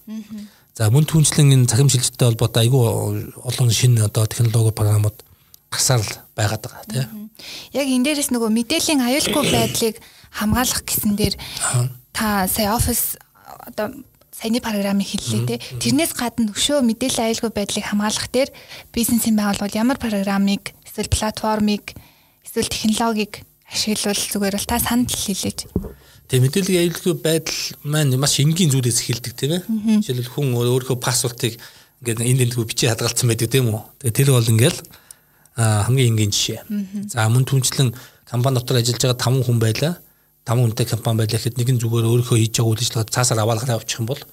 За мөн түнчлэн энэ захим шилжилттэй холбоотой аюул олон шинэ одоо технологи програмууд гарсаар байгаад байгаа тийм. Яг энэ дээрээс нөгөө мэдээллийн аюулгүй байдлыг хамгаалах гэсэн дээр та сая Office одоо саяны програмыг хэллээ те. Тэрнээс гадна өшөө мэдээлэл аюулгүй байдлыг хамгаалах дээр бизнесийн байгууллагууд ямар програмыг, эсвэл платформыг, эсвэл технологиг ашиглавал зүгээр бол та санал хэлээч. Тэг мэдээлэл аюулгүй байдал маань маш энгийн зүйлээс эхэлдэг тийм ээ. Жишээлбэл хүн өөрийнхөө пассвортыг ингээд энд эндгүй бичиж хадгалсан байдаг тийм үү. Тэг тэр бол ингээд хамгийн энгийн жишээ. За мөн түнчлэн компани дотор ажиллаж байгаа таван хүн байлаа. Тав үнэтэй компани байлаа гэхэд нэгэн зүгээр өөрийнхөө хийж байгаа үйл ажиллагаа цаасаар аваалгараа авчих юм бол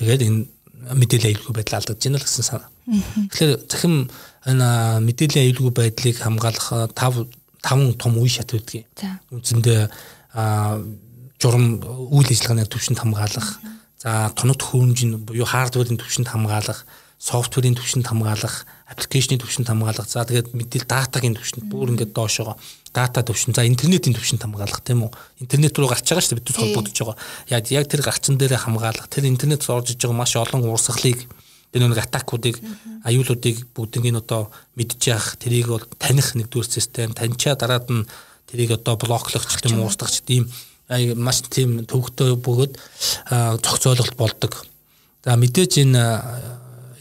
тэгээд энэ мэдээлэл аюулгүй байдал алдагдаж байна л гэсэн санаа. Тэгэхээр захим энэ мэдээлэл аюулгүй байдлыг хамгаалах тав таван том үе шат үүдгийг. Үндсэндээ журам үйл ажиллагааны түвшинд хамгаалах, за тоног хөрөмжийн буюу хардверийн түвшинд хамгаалах, софтверийн түвшинд хамгаалах, аппликейшны түвшинд хамгаалах, за тэгээд мэдээлэл датагийн түвшинд бүр ингээд доошоо дата түвшин, за интернетийн түвшинд хамгаалах тийм үү? Интернет руу гарч байгаа шүү дээ бид холбогдож байгаа. Яг яг тэр гарцсан дээрээ хамгаалах, тэр интернетээс орж иж байгаа маш олон уурсгалыг, энэ нэг атакуудыг, аюулуудыг бүгднийг одоо мэдж явах, тэрийг бол таних нэгдүгээр систем, таньчаа дараад нь тэрийг одоо блоклох гэдэг юм уурсдагч тийм маш тийм төвөгтэй бөгөөд зохицоололт болдог. За мэдээж энэ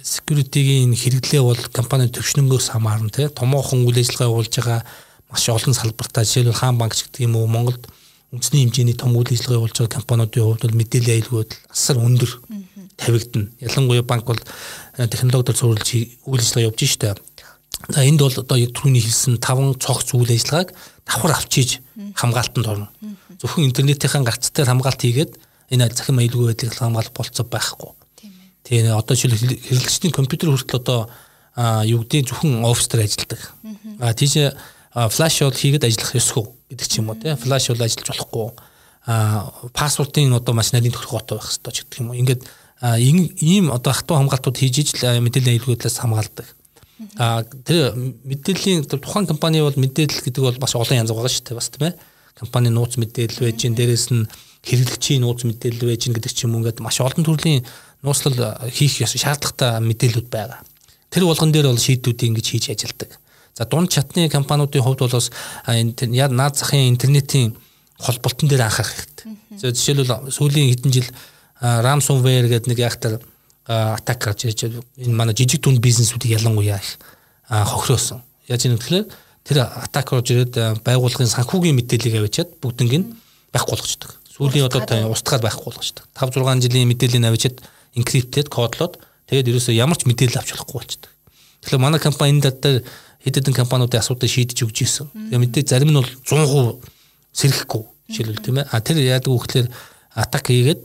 security-гийн хэрэглээ бол компани төвшнөнгөөс хамаарна тийм томоохон үйл ажиллагаа явуулж байгаа маш олон салбартаа жишээлбэл Хаан банк гэдэг юм уу Монголд үндэсний хэмжээний том үйл ажиллагаа явуулж байгаа компаниудын хувьд бол мэдээллийн аюулгүй байдал асар өндөр тавигдана. Ялангуяа банк бол технологиор цөөрөлж үйл ажиллагаа явуулж штэ. За энд бол одоо түрүүний хэлсэн таван цогц үйл ажиллагааг давхар авчиж хамгаалтанд орно. Зөвхөн интернетийн гарц дээр хамгаалт хийгээд энэ захим аюулгүй байдлыг хамгаалах болцоо байхгүй. Тэгээ одоо жишээлбэл хэрэглэгчдийн компьютер хүртэл одоо юу гэдэг зөвхөн офис дээр ажилладаг. А тийш флаш бол хийгээд ажиллах ёсгүй гэдэг ч юм уу тийм. Флаш бол ажиллаж болохгүй. А пассвортын одоо маш нарийн төрх хот байх хэрэгтэй ч гэдэг юм уу. Ингээд ийм одоо хатуу хамгаалтууд хийж ижил мэдээллийн аюулгүйдлээс хамгаалдаг. А тэр мэдээллийн тухайн компани бол мэдээлэл гэдэг бол бас олон янз байгаа шүү дээ бас тийм ээ. Компани нууц мэдээлэл байж гэн дээрээс нь хэрэглэгчийн нууц мэдээлэл байж гэн гэдэг ч юм уу ингээд маш олон төрлийн нууцлал хийх шаардлагатай мэдээлэлүүд байгаа. Тэр болгон дээр бол шийдвүүдийг ингэж хийж ажилладаг. За дунд чатны компаниудын хувьд бол бас энэ наад захын интернетийн холболтон дээр анхаарах хэрэгтэй. Жишээлбэл сүүлийн хэдэн жил ransomware гэдэг нэг ягтар атак хийж энэ манай жижиг дүн бизнесүүд ялангуяа хохироосон. Яаж юм гэвэл тэр атак орж ирээд байгууллагын санхүүгийн мэдээллийг авчиад бүгднийг нь байхгүй болгочдөг. Сүүлийн одоо устгаад байхгүй болгочдөг. пять шесть жилийн мэдээллийг авчиад encrypted кодлоод тэгээд ерөөсөө ямар ч мэдээлэл авч болохгүй болчдөг. Тэгэхээр манай компани энэ дээр хэд хэдэн компаниудын асуудал шийдэж өгч ирсэн. Тэгээд мэдээ зарим нь бол сто процентов сэрхэхгүй жишээлбэл тийм ээ. А тэр яадаг вэ гэхээр атак хийгээд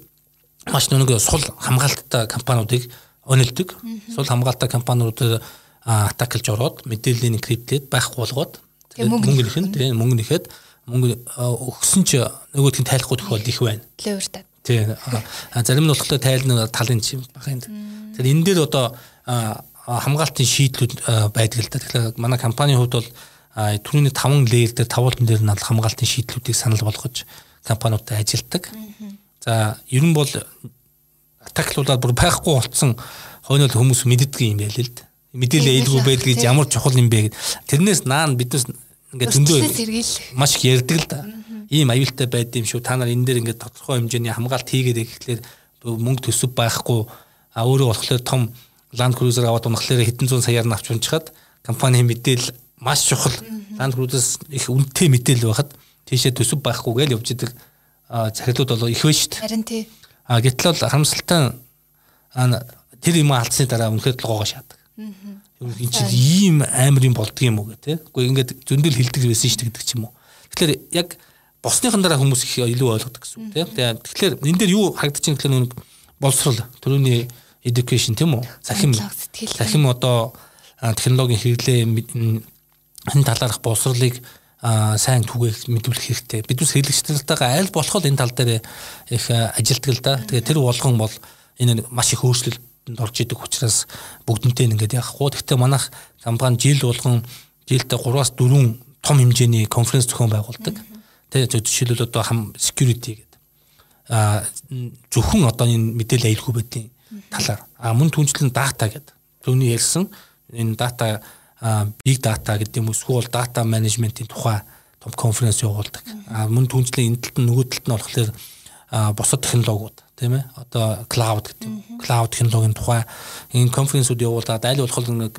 маш нэг сул хамгаалттай компаниудыг өнөлдөг. Сул хамгаалттай компаниудад атак хийж ороод мэдээллийн encrypted байхгүй болгоод мөнгө нэхэн тийм мөнгө нэхэд мөнгө өгсөн ч нөгөөдх нь тайлахгүй тохиолдол их байна. Тэлвэртэй. Тийм. Зарим нь болохоор тайлны талын багын. Тэгэхээр энэ дээр одоо хамгаалтын шийдлүүд байдаг л да. Тэгэхээр манай компанийн хувьд бол түрүүний таван леер дээр тавуултын дээр нь хамгаалтын шийдлүүдийг санал болгож компаниудад ажилтдаг. За ер нь бол атаклуулаад бүр байхгүй болсон хойноол хүмүүс мэддэг юм байл л д. Мэдээлэл ээлгүй байдаг гэж ямар чухал юм бэ гэд. Тэрнээс наан биднес ингээд зөндөө маш их ярьдаг л да. Ийм аюултай байд юм шүү. Та нар энэ дээр ингээд тодорхой хэмжээний хамгаалт хийгээд ихлээр мөнгө төсөв байхгүй а өөрөө болохоор том Land Cruiser аваад унахлаар хэдэн зуун саяар нь авч унчаад компанийн мэдээлэл маш чухал. Land Cruiser их үнэтэй мэдээлэл байхад тийшээ төсөв байхгүй гэж явж идэг захирлууд бол их вэ шүү дээ. Харин тий. А гэтэл бол харамсалтай тэр юм алдсны дараа үнэхээр толгоогоо шаадаг. Аа. Энд чинь ийм амар юм болдго юм уу гэх те. Гэхдээ ингээд зөндөл хилдэг байсан шүү дээ гэдэг ч юм уу. Тэгэхээр яг босныхан дараа хүмүүс их илүү ойлгодог гэсэн үг те. Тэгэхээр энэ дээр юу харагдаж байгаа гэхээр нэг боловсрал төрөний education тийм үү? Захим. Захим одоо технологийн хэрэглээ энэ талаарх боловсралыг сайн түгээх мэдүүлэх хэрэгтэй. Бид бас хэрэглэгчдэлтэйгээ аль болох энэ тал дээр их ажилтдаг л да. Тэгээ тэр болгон бол энэ маш их өөрчлөлтөнд орж идэг учраас бүгднтэй ингээд яахгүй. Гэхдээ манайх компани жил болгон жилдээ триста-аас дөрвөн том хэмжээний конференц зохион байгуулдаг. Тэгээ жишээлбэл одоо хам security гэдэг а зөвхөн одоо энэ мэдээлэл аюулгүй байдлын талаар а мөн түншлэн data гэдэг. Төвний ярьсан энэ data big data гэдэг юм эсвэл data management-ийн тухай том конференц явуулдаг. Мөн түнжлийн энэ талд нөгөө талд нь болохоор бусад технологиуд тийм ээ одоо cloud гэдэг юм. Cloud технологийн тухай энэ конференцуд явуулаад аль болох нэг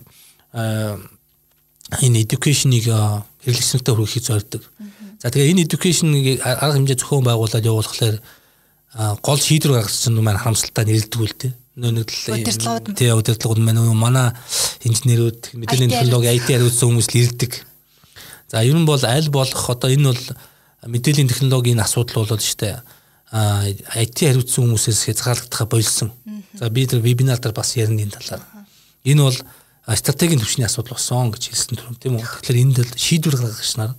энэ education-ийг хэрэглэгчнэртэй хүргэхийг зорддог. За тэгээ энэ education-ийг арга хэмжээ зөвхөн байгуулаад явуулахлаар гол шийдвэр гаргасан нь маань харамсалтай нэрэлдэг үү тийм. Нэг л тий удирдлагууд маань манай инженерүүд мэдээллийн технологи ай ти ариутсан хүмүүс л ирдэг. За ер нь бол аль болох одоо энэ бол мэдээллийн технологийн асуудал болоод штэ ай ти ариутсан хүмүүсээс хязгаарлагдах болсон. За бид вебинар дээр бас ярина энэ талаар. Энэ бол стратегийн төвчний асуудал болсон гэж хэлсэн түрүү тийм үү. Тэгэхээр энэ дээр шийдвэр гаргах шнаар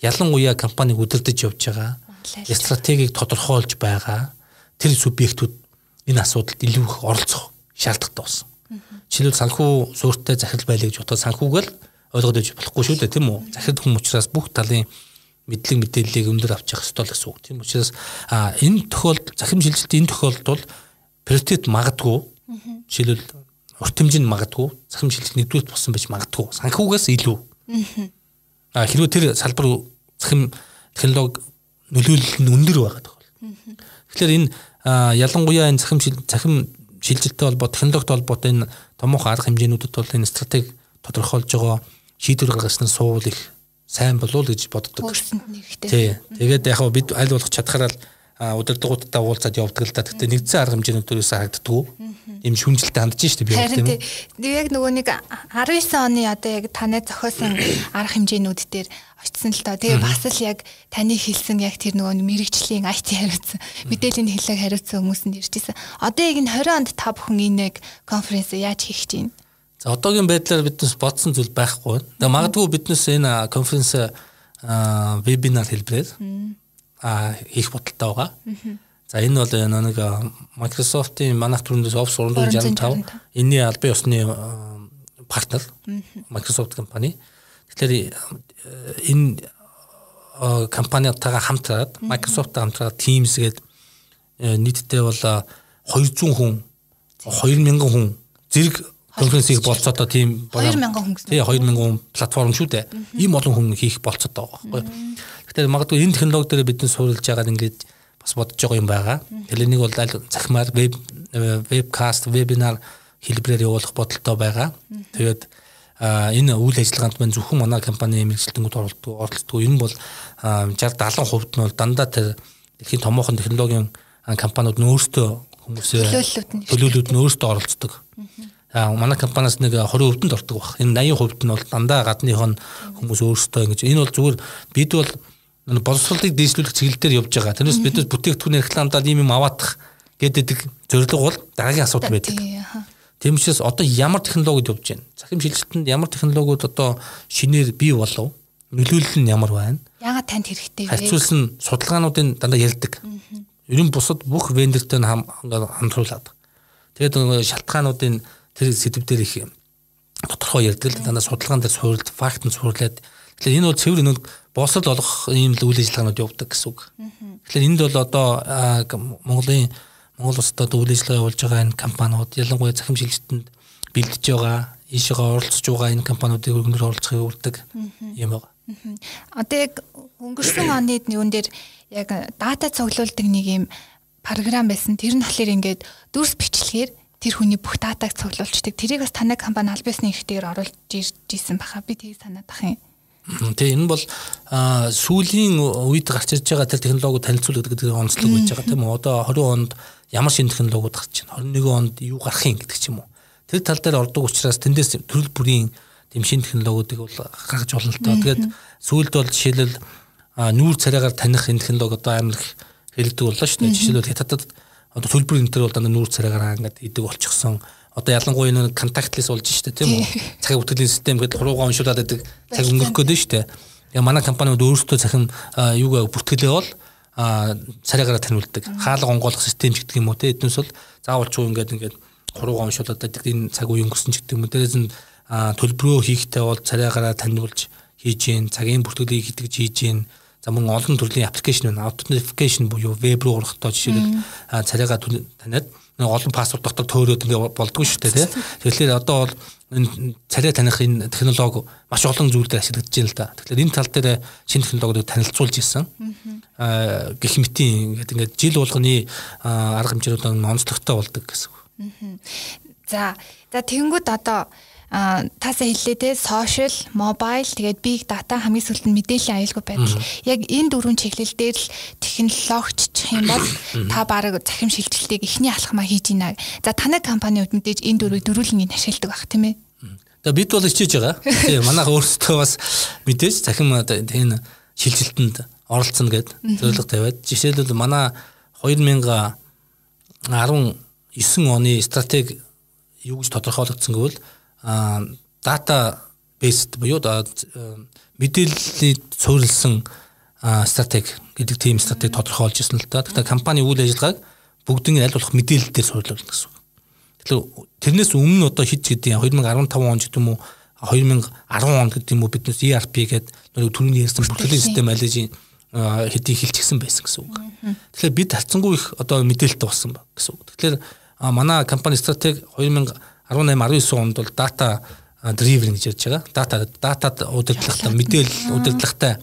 ялангуяа компаниг удирдах явж байгаа стратегийг тодорхойлж байгаа тэр субъектүүд энэ асуудалд илүү их оролцох шаардлагатай болсон. Жишээлбэл санхүү суурьтай захирал байлаа гэж бодоод санхүүгэл ойлгоод явж болохгүй шүү дээ, тийм үү? Захирал хүн учраас бүх талын мэдлэг мэдээллийг өндөр авч явах ёстой л гэсэн үг. Тийм учраас а энэ тохиолдолд захирам шилжилтийн энэ тохиолдолд бол приоритет магадгүй. Жишээлбэл урт хэмжээнд магадгүй, захирам шилжилт нэгдүгээрт болсон байж магадгүй. Санхүүгээс илүү. А хэрвээ тэр салбар захирам технологи нөлөөлөл нь өндөр байгаа тохиол. Тэгэхээр энэ ялангуяа энэ захим захим шилжилттэй холбоотой технологид холбоотой энэ томоохон арга хэмжээнүүдэд бол энэ стратеги тодорхойлж байгаа шийдвэр гаргаснаар суул их сайн болов гэж боддог. Тий. Тэгээд яг бид аль болох чадхаараа удирдлагуудтай уулзаад явдаг л да. Гэхдээ нэгдсэн арга хэмжээнүүдээс харагддаг. Ийм шүнжилттэй хандж штэ би юм тийм. Яг нөгөө нэг десять оны одоо яг таны зохиосон арга хэмжээнүүд дээр очсон л та. Тэгээ бас л яг таны хэлсэн яг тэр нөгөө мэрэгжлийн ай ти хариуцсан мэдээллийн хэллэг хариуцсан хүмүүсэнд иржсэн. Одоо яг энэ двадцать онд та бүхэн энэ яг конференц яаж хийх гэж байна? За одоогийн байдлаар бид бас бодсон зүйл байхгүй. Тэгээ магадгүй биднес энэ конференц вебинар хэлбэрээр а хийх бодолтой байгаа. За энэ бол нэг Microsoft-ийн манайх төрөндөөс Office триста шестьдесят пять энэний албан ёсны партнер Microsoft компани. Тэгэхээр энэ компаниатайгаа хамтраад Microsoft-тай хамтраад Teams гээд нийтдээ бол двухсот хүн, две мянга хүн зэрэг конференцийг болцоо та тийм две мянга хүн гэсэн. Тий две мянга хүн платформ шүү дээ. Ийм олон хүн хийх болцоо та байгаа байхгүй. Тэгэхээр магадгүй энэ технологи дээр бидний суурилж байгаад ингээд бас бодож байгаа юм байгаа. Тэлийн нэг бол захимаар веб вебкаст, вебинар хэлбэрээр явуулах бодолтой байгаа. Тэгээд энэ үйл ажиллагаанд мань зөвхөн манай компани мэргэжилтэнгүүд оролцдог, оролцдог. Энэ бол sześć siedemdziesiąt procent нь бол дандаа тэр дэлхийн томоохон технологийн компаниуд нь өөрсдөө хүмүүсээ төлөөлөлүүд нь өөрсдөө оролцдог. А манай компаниас нэг двадцать процентд дортог баг. Энэ osiemdziesiąt procent нь бол дандаа гадныхон хүмүүс өөрсдөө ингэж. Энэ бол зүгээр бид бол боловсролыг дээшлүүлэх чиглэл дээр явж байгаа. Тэрнээс бид бүтээгдэхүүн рекламадад ийм юм аваадах гэдэг зорилго бол дараагийн асуудал байдаг. Тийм учраас одоо ямар технологид явж байна? Захим шилжилтэнд ямар технологиуд одоо шинээр бий болов? Нөлөөлөл нь ямар байна? Яагаад танд хэрэгтэй вэ? Харьцуулсан судалгаануудын дандаа ярьдаг. Ер нь бусад бүх вендортой хамтруулаад. Тэгээд шалтгаануудын тэр сэдв дээр их тодорхой ярьдаг л дандаа судалгаан дээр суурилт, фактын суурлаад. Тэгэхээр энэ бол цэвэр нэг босрол олох ийм л үйл ажиллагаанууд явдаг гэсэн үг. Тэгэхээр энд бол одоо Монголын Монгол улсад үйл ажиллагаа явуулж байгаа энэ компаниуд ялангуяа захим шилжилтэнд бэлдэж байгаа, ийшээгээ оролцож байгаа энэ компаниудыг өргөнөөр оролцохыг өгдөг юм байна. Одоо яг өнгөрсөн оны юун дээр яг дата цуглуулдаг нэг ийм програм байсан. Тэр нь болохоор ингээд дүрс бичлэгээр тэр хүний бүх датаг цуглуулдаг. Тэрийг бас танай компани аль бисны хэрэгтэйгээр оруулж ирсэн баха. Би тийг санаад бах юм. Тэгээ энэ бол сүүлийн үед гарч ирж байгаа тэр технологиуд танилцуулах гэдэг онцлог байж байгаа тийм үү? Одоо двадцать онд ямар шинэ технологиуд гарч байна? двадцать первонд юу гарах юм гэдэг ч юм уу? Тэр тал дээр ордог учраас тэндээс төрөл бүрийн тийм шинэ технологиудыг бол гаргаж болно л доо. Тэгээд сүүлд бол жишээлбэл нүүр царайгаар таних энэ технологи одоо амар их хэлдэг боллоо шүү дээ. Жишээлбэл хятадд одоо төлбөр энэ төр бол дандаа нүүр царайгаар ингээд идэг болчихсон. Одоо ялангуяа энэ контактлес болж штэ тийм үү? Цахим бүтгэлийн систем гэдэг хуруугаа уншуулад байдаг цаг өнгөрөх гээд штэ. Тэгээ манай компаниуд өөрсдөө цахим юугаа бүртгэлээ бол царайгаараа танилцуулдаг. Хаалга онгойлгох систем ч гэдэг юм уу те. Эднээс бол заавал ч үгээд ингээд хуруугаа уншуулад байдаг энэ цаг үе өнгөрсөн ч гэдэг юм. Дээрээс нь төлбөрөө хийхдээ бол царайгаараа танилцуулж хийж гин, цагийн бүртгэлийг хэдгэж хийж гин. За мөн олон төрлийн аппликейшн байна. Аутентификейшн буюу веб руу орохдоо жишээлбэл царайгаа таниад олон пассворд дотор төөрөөд ингэ болдгоо шүү дээ тий. Тэгэхээр одоо бол энэ царай таних энэ технологи маш олон зүйл дээр ашиглагдаж байна л да. Тэгэхээр энэ тал дээр шинэ технологиудыг танилцуулж ирсэн. Аа гэх мэтийн ингэ ингэ жил болгоны арга хэмжээнүүд нь онцлогтой болдог гэсэн үг. За за тэгэнгүүт одоо таасаа хэллээ те сошиал, мобайл тэгээд биг дата хамгийн сүүлд нь мэдээллийн аюулгүй байдал. Яг энэ дөрвөн чиглэл дээр л технологиччих юм бол та бараг захим шилжилтийг эхний алхмаа хийж ийна. За танай компаниуд мэдээж энэ дөрвийг дөрвөлнгийг ашигладаг байх тийм ээ. За бид бол хичээж байгаа. Тийм манайх өөрсдөө бас мэдээж захим энэ шилжилтэнд оролцоно гэд зөвлөгөө тавиад. Жишээлбэл манай две тысячи девятнадцатый оны стратеги юу гэж тодорхойлогдсон гэвэл а дата based буюу мэдээллийн суурилсан стратеги гэдэг тийм стратеги тодорхойлж ирсэн л та. Тэгэхээр компани үйл ажиллагааг бүгдийн аль болох мэдээлэл дээр суурилуулна гэсэн үг. Тэгэхээр тэрнээс өмнө одоо хэд ч гэдэг две тысячи пятнадцатый гэдэг юм уу две тысячи десятый гэдэг юм уу биднес и ар пи гэдэг нэг төрлийн ярьсан бүртгэлийн систем алижийн хэдий хилчсэн байсан гэсэн үг. Тэгэхээр бид хатсангүй их одоо мэдээлэлтэй болсон ба гэсэн үг. Тэгэхээр манай компани стратеги две тысячи восемнадцатый две тысячи девятнадцатый онд бол дата driven гэж ярьж байгаа. Дата датад удирдлагатай мэдээлэл удирдлагатай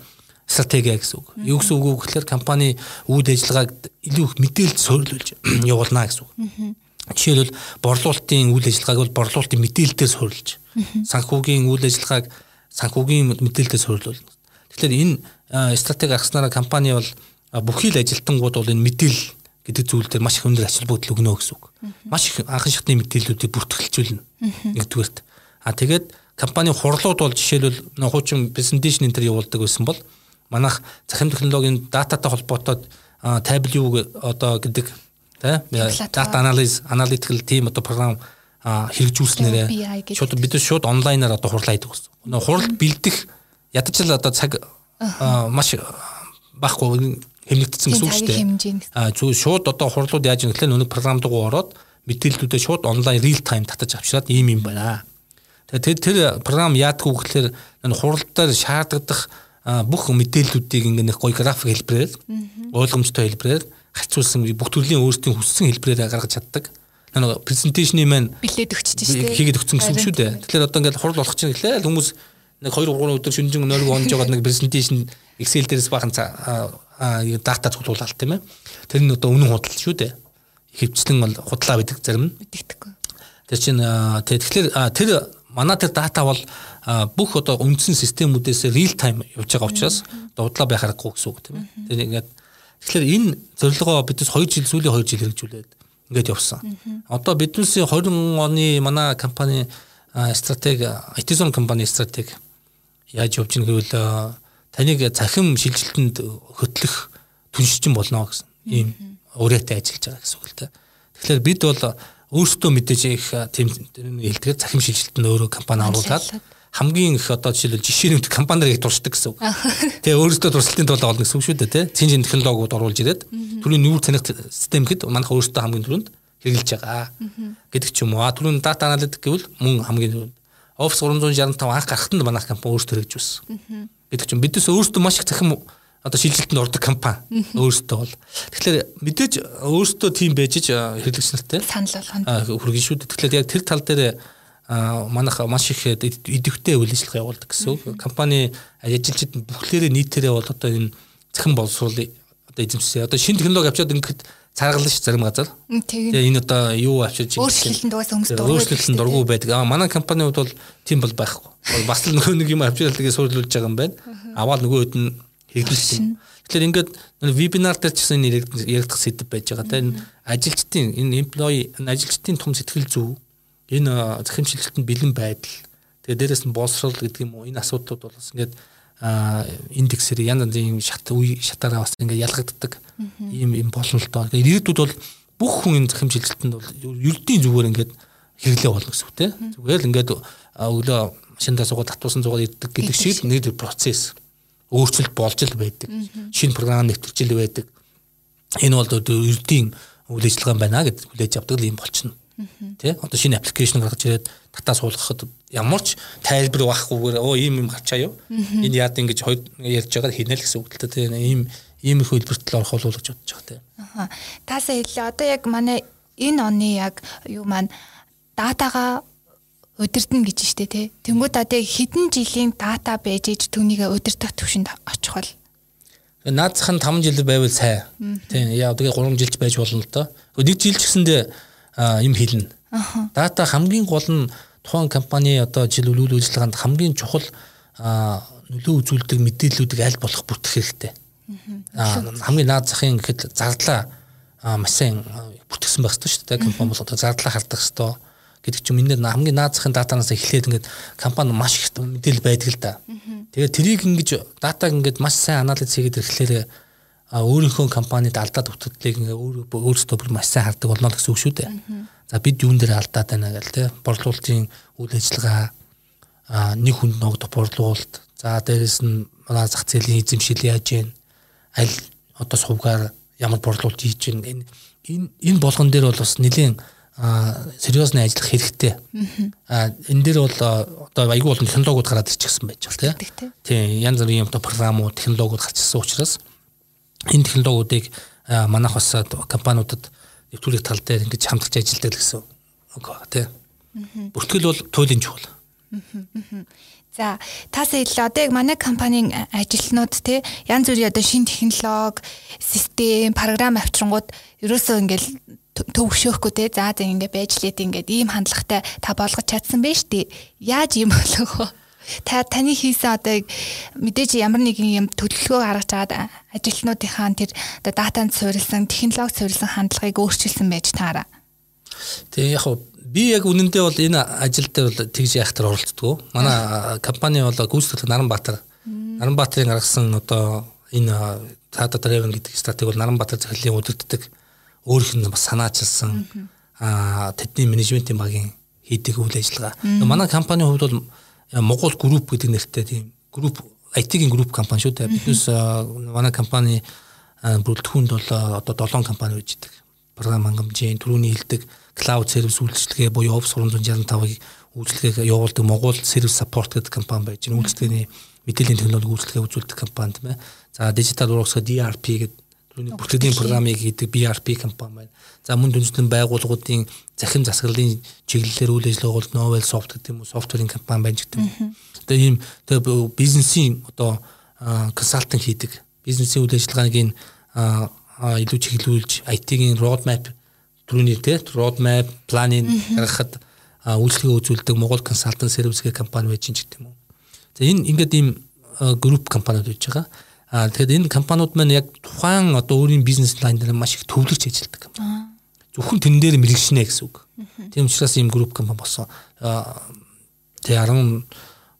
стратеги гэсэн үг. Юу гэсэн үг вэ гэхээр компани үйл ажиллагааг илүү их мэдээлэл суурилуулж явуулна гэсэн үг. Жишээлбэл борлуулалтын үйл ажиллагааг бол борлуулалтын мэдээлэлээр суурилж, санхүүгийн үйл ажиллагааг санхүүгийн мэдээлэлээр суурилуулна. Тэгэхээр энэ стратеги гаргаснараа компани бол бүхий л ажилтнууд бол энэ мэдээлэл гэдэг зүйл дээр маш их өндөр ач холбогдол өгнө гэсэн үг. Маш их анхан шатны мэдээллүүдийг бүртгэлжүүлнэ. Нэгдүгээрт. Аа тэгээд компани хурлууд бол жишээлбэл хуучин презентацийн энэ төр явуулдаг байсан бол манайх захим технологийн дататай холбоотой Tableau одоо гэдэг data analysis analytical team одоо програм хэрэгжүүлснээрээ шууд бид шууд онлайнаар одоо хурлаа хийдэг гэсэн. Хурал бэлдэх ядаж л одоо цаг маш баггүй хэмнэгдсэн гэсэн үг шүү дээ. А зөв шууд одоо хурлууд яаж ингэвэл нүг програмд руу ороод мэдээллүүдээ шууд онлайн real time татаж авчираад ийм юм байна. Тэгээд тэр програм яадаг вэ гэхээр энэ хуралдаар шаарддаг бүх мэдээллүүдийг ингэ нэг гоё график хэлбэрээр ойлгомжтой хэлбэрээр харьцуулсан бүх төрлийн өөрсдийн хүссэн хэлбэрээр гаргаж чаддаг. Нэг презентацийн маань билээд өгчөж шүү дээ. Хийгээд өгсөн гэсэн үг шүү дээ. Тэгэхээр одоо ингэ хурал болох чинь гэлээ хүмүүс нэг two three өдөр шүнжин нойргоо онж жагаад нэг презентацийн Excel дээрээс бахан дата цуглуулалт тийм ээ. Тэр нь одоо үнэн худал шүү дээ. Хэвчлэн бол худлаа байдаг зарим нь. Мэдэгдэхгүй. Тэр чинь тэгэхээр тэр манай тэр дата бол бүх одоо үндсэн системүүдээс real time явж байгаа учраас одоо худлаа байх аргагүй гэсэн үг тийм ээ. Тэр ингээд тэгэхээр энэ зорилгоо бидээс two жил сүүлийн two жил хэрэгжүүлээд ингээд явсан. Одоо биднээс twenty оны манай компани стратеги, Этизон компани стратеги яаж явж гин гэвэл таныг цахим шилжилтэнд хөтлөх түншчин болно гэсэн ийм уриатай ажиллаж байгаа гэсэн үг л дээ. Тэгэхээр бид бол өөрсдөө мэдээж их тийм хэлдгээр цахим шилжилтэнд өөрөө компани оруулаад хамгийн их одоо жишээлбэл жишээний компаниг туршдаг гэсэн үг. Тэгээ өөрсдөө туршилтын тулд олно гэсэн үг шүү дээ тий. Цинжин технологиуд оруулж ирээд түрүүний нүүр цаних систем гэд манайх өөрсдөө хамгийн түрүүнд хэрэгжилж байгаа гэдэг ч юм уу. А түрүүний дата аналитик гэвэл мөн хамгийн түрүүнд. Office three sixty-five анх гарахтанд манайх компани өөрсдөө хэрэгжүүлсэн. Гэдэг чинь бидээс өөрсдөө маш их цахим одоо шилжилтэнд ордог компани өөрсдөө бол. Тэгэхээр мэдээж өөрсдөө тийм байж хэрэглэгч нартай санал болгоно. Хүргэн шүү дээ. Тэгэхээр яг тэр тал дээр манайх маш их идэвхтэй үйл ажиллагаа явуулдаг гэсэн. Компани ажилчид бүхлээрээ нийтээрээ бол одоо энэ цахим боловсруулалтыг одоо эзэмшсэн. Одоо шинэ технологи авчиад ингээд цааргална ш зарим газар. Тэгээ энэ одоо юу авчиж байгаа юм бэ? Өөрчлөлтөнд дургүй байдаг. Аа манай компаниуд бол тийм бол байхгүй. Бас л нөгөө нэг юм авчиад тэгээ суулжуулж байгаа юм байна. Аваад нөгөө хэд нь хэрэгжүүлсэн. Тэгэхээр ингээд вебинар дээр ч гэсэн яригдах сэдв байж байгаа. Тэгээ энэ ажилчдын энэ employee ажилчдын том сэтгэл зүй энэ захим шилжилтэнд бэлэн байдал тэгээ дээрээс нь боловсрал гэдэг юм уу энэ асуудлууд бол бас ингээд индексээр янз бүрийн шат үе шатаараа бас ингээд ялгагддаг ийм юм болно л доо. Ирээдүйд бол бүх хүн энэ захим шилжилтэнд бол ердийн зүгээр ингээд хэрэглээ болно гэсэн үг те. Зүгээр л ингээд өглөө машиндаа суугаад татуусан зугаар ирдэг гэдэг шиг нэг процесс өөрчлөлт болж л байдаг. Шинэ програм нэвтрүүлж л байдаг. Энэ бол ердийн үйл ажиллагаа байна гэдэг хүлээж авдаг л юм болчихно. Тэ одоо шинэ аппликейшн гаргаж ирээд дата суулгахад ямар ч тайлбар واخгүйгээр оо ийм юм гарчаа юу энэ яад ингэж ярьж байгаа хийнэ л гэсэн үг л тэ ийм ийм их хөлбөртөл орох болов уу гэж бодож байгаа тэ. Аа таасаа хэлээ одоо яг манай энэ оны яг юу маань датагаа удирдна гэж штэ тэ. Тэнгүүд одоо хэдэн жилийн дата байж иж түүнийг удирдах төвшөнд очих бол наадсахын five жил байвал сайн тэ яа тэгээ three жилч байж болно л доо. Нэг жил ч гэсэндээ юм хэлнэ. Дата хамгийн гол нь тухайн компани одоо жил үйл ажиллагаанд хамгийн чухал нөлөө үзүүлдэг мэдээллүүдийг аль болох бүртгэх хэрэгтэй. Хамгийн наад захын гэхэд зардлаа масын бүртгэсэн байх ёстой шүү дээ. Компани бол одоо зардлаа хардах ёстой гэдэг чинь энэ нэр хамгийн наад захын датанаас эхлээд ингээд компани маш их мэдээлэл байдаг л да. Тэгээд тэрийг ингэж датаг ингээд маш сайн анализ хийгээд эхлэхээр өөрийнхөө компанид алдаад бүтэлийг өөрөө өөрсдөө бүр маш сайн хардаг болно гэсэн үг шүү дээ. За бид юун дээр алдаад байна гэл те. Борлуулалтын үйл ажиллагаа нэг хүнд ногдох борлуулалт. За дээрэс нь манай зах зээлийн эзэмшил яаж ийн аль одоо сувгаар ямар борлуулалт хийж ийн энэ энэ болгон дээр бол бас нэлийн серьёзны ажиллах хэрэгтэй. А энэ дээр бол одоо аягүй болон технологиуд гараад ирчихсэн байж байгаа те. Тийм янз бүрийн одоо програмууд технологиуд гарч ирсэн учраас энэ технологиудыг манайх бас компаниудад нэвтрүүлэх тал дээр ингэж хамтарч ажилладаг гэсэн үг байна тий. Бүртгэл бол туйлын чухал. За таасаа хэлээ одоо яг манай компанийн ажилтнууд тий янз бүрийн одоо шинэ технологи, систем, програм авчирнгууд ерөөсөө ингээл төвөгшөөхгүй тий. За зэн ингээ байж лээд ингээд ийм хандлагатай та болгож чадсан байж тий. Яаж юм болов? Та таны хийсэн одоо мэдээж ямар нэгэн юм төлөвлөгөө гаргаж аваад ажилтнуудынхаа тэр одоо датанд суурилсан, технологид суурилсан хандлагыг өөрчилсөн байж таараа. Тэгээ яг би яг үнэндээ бол энэ ажил дээр бол тэгж яахтар оролцдог. Манай компани бол гүйцэтгэх Наранбаатар. Наранбаатарын гаргасан одоо энэ Tata Driven гэдэг стратеги бол Наранбаатар захирлын үдирддэг өөрийнх нь бас санаачилсан тэдний менежментийн багийн хийдэг үйл ажиллагаа. Манай компанийн хувьд бол Монгол групп гэдэг нэртэй тийм групп ай ти-ийн групп компани шүү дээ. Биднес манай компани бүрэлдэхүүнд бол одоо seven компани үүж идэг. Програм хангамжийн түрүүний хэлдэг cloud service үйлчилгээ буюу Office three sixty-five-ыг үйлчилгээг явуулдаг Монгол Service Support гэдэг компани байж байна. Үйлчилгээний мэдээллийн технологи үйлчилгээ үзүүлдэг компани тийм ээ. За Digital Works ди ар пи гэдэг түрүүний бүртгэлийн програмыг хийдэг би ар пи компани байна. За мөн дүнжлэн байгууллагуудын захим засаглалын чиглэлээр үйл ажиллагаа бол Novel Soft гэдэг юм уу софтверийн компани байна гэдэг юм. Одоо ийм бизнесийн одоо консалтинг хийдэг бизнесийн үйл ажиллагааг илүү чиглүүлж ай ти-ийн roadmap түрүүний те roadmap planning гаргахад үйлчлэгээ үзүүлдэг Монгол консалтинг сервис гэх компани байж чинь гэдэг юм уу. Тэгээ энэ ингээд ийм групп компаниуд үүсэж байгаа. Аа тэгэхээр энэ компаниуд маань яг тухайн одоо өөрийн бизнес лайн дээр маш их төвлөрч ажилладаг компани. Зөвхөн тэн дээр мэргэжнэ гэсэн үг. Тийм учраас ийм групп компани болсон. Аа тэр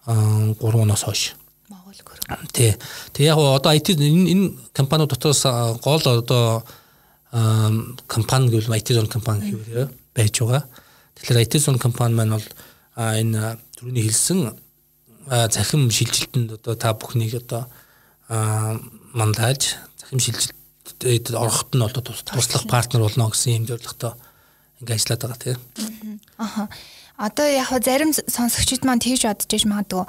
гурван оноос хойш. Монгол гөр. Тий. Тэгээ яг одоо ай ти энэ энэ компаниуд дотроос гол одоо компани гэвэл ай ти зон компани хэвээр байж байгаа. Тэгэхээр ай ти зон компани маань бол энэ түрүүний хэлсэн захим шилжилтэнд одоо та бүхнийг одоо мандаж захим шилжилтэд орохт нь одоо туслах партнер болно гэсэн юм зорилготой ингээд ажиллаад байгаа тийм. Аха. Одоо яг зарим сонсогчид маань тэгж бодож иж магадгүй.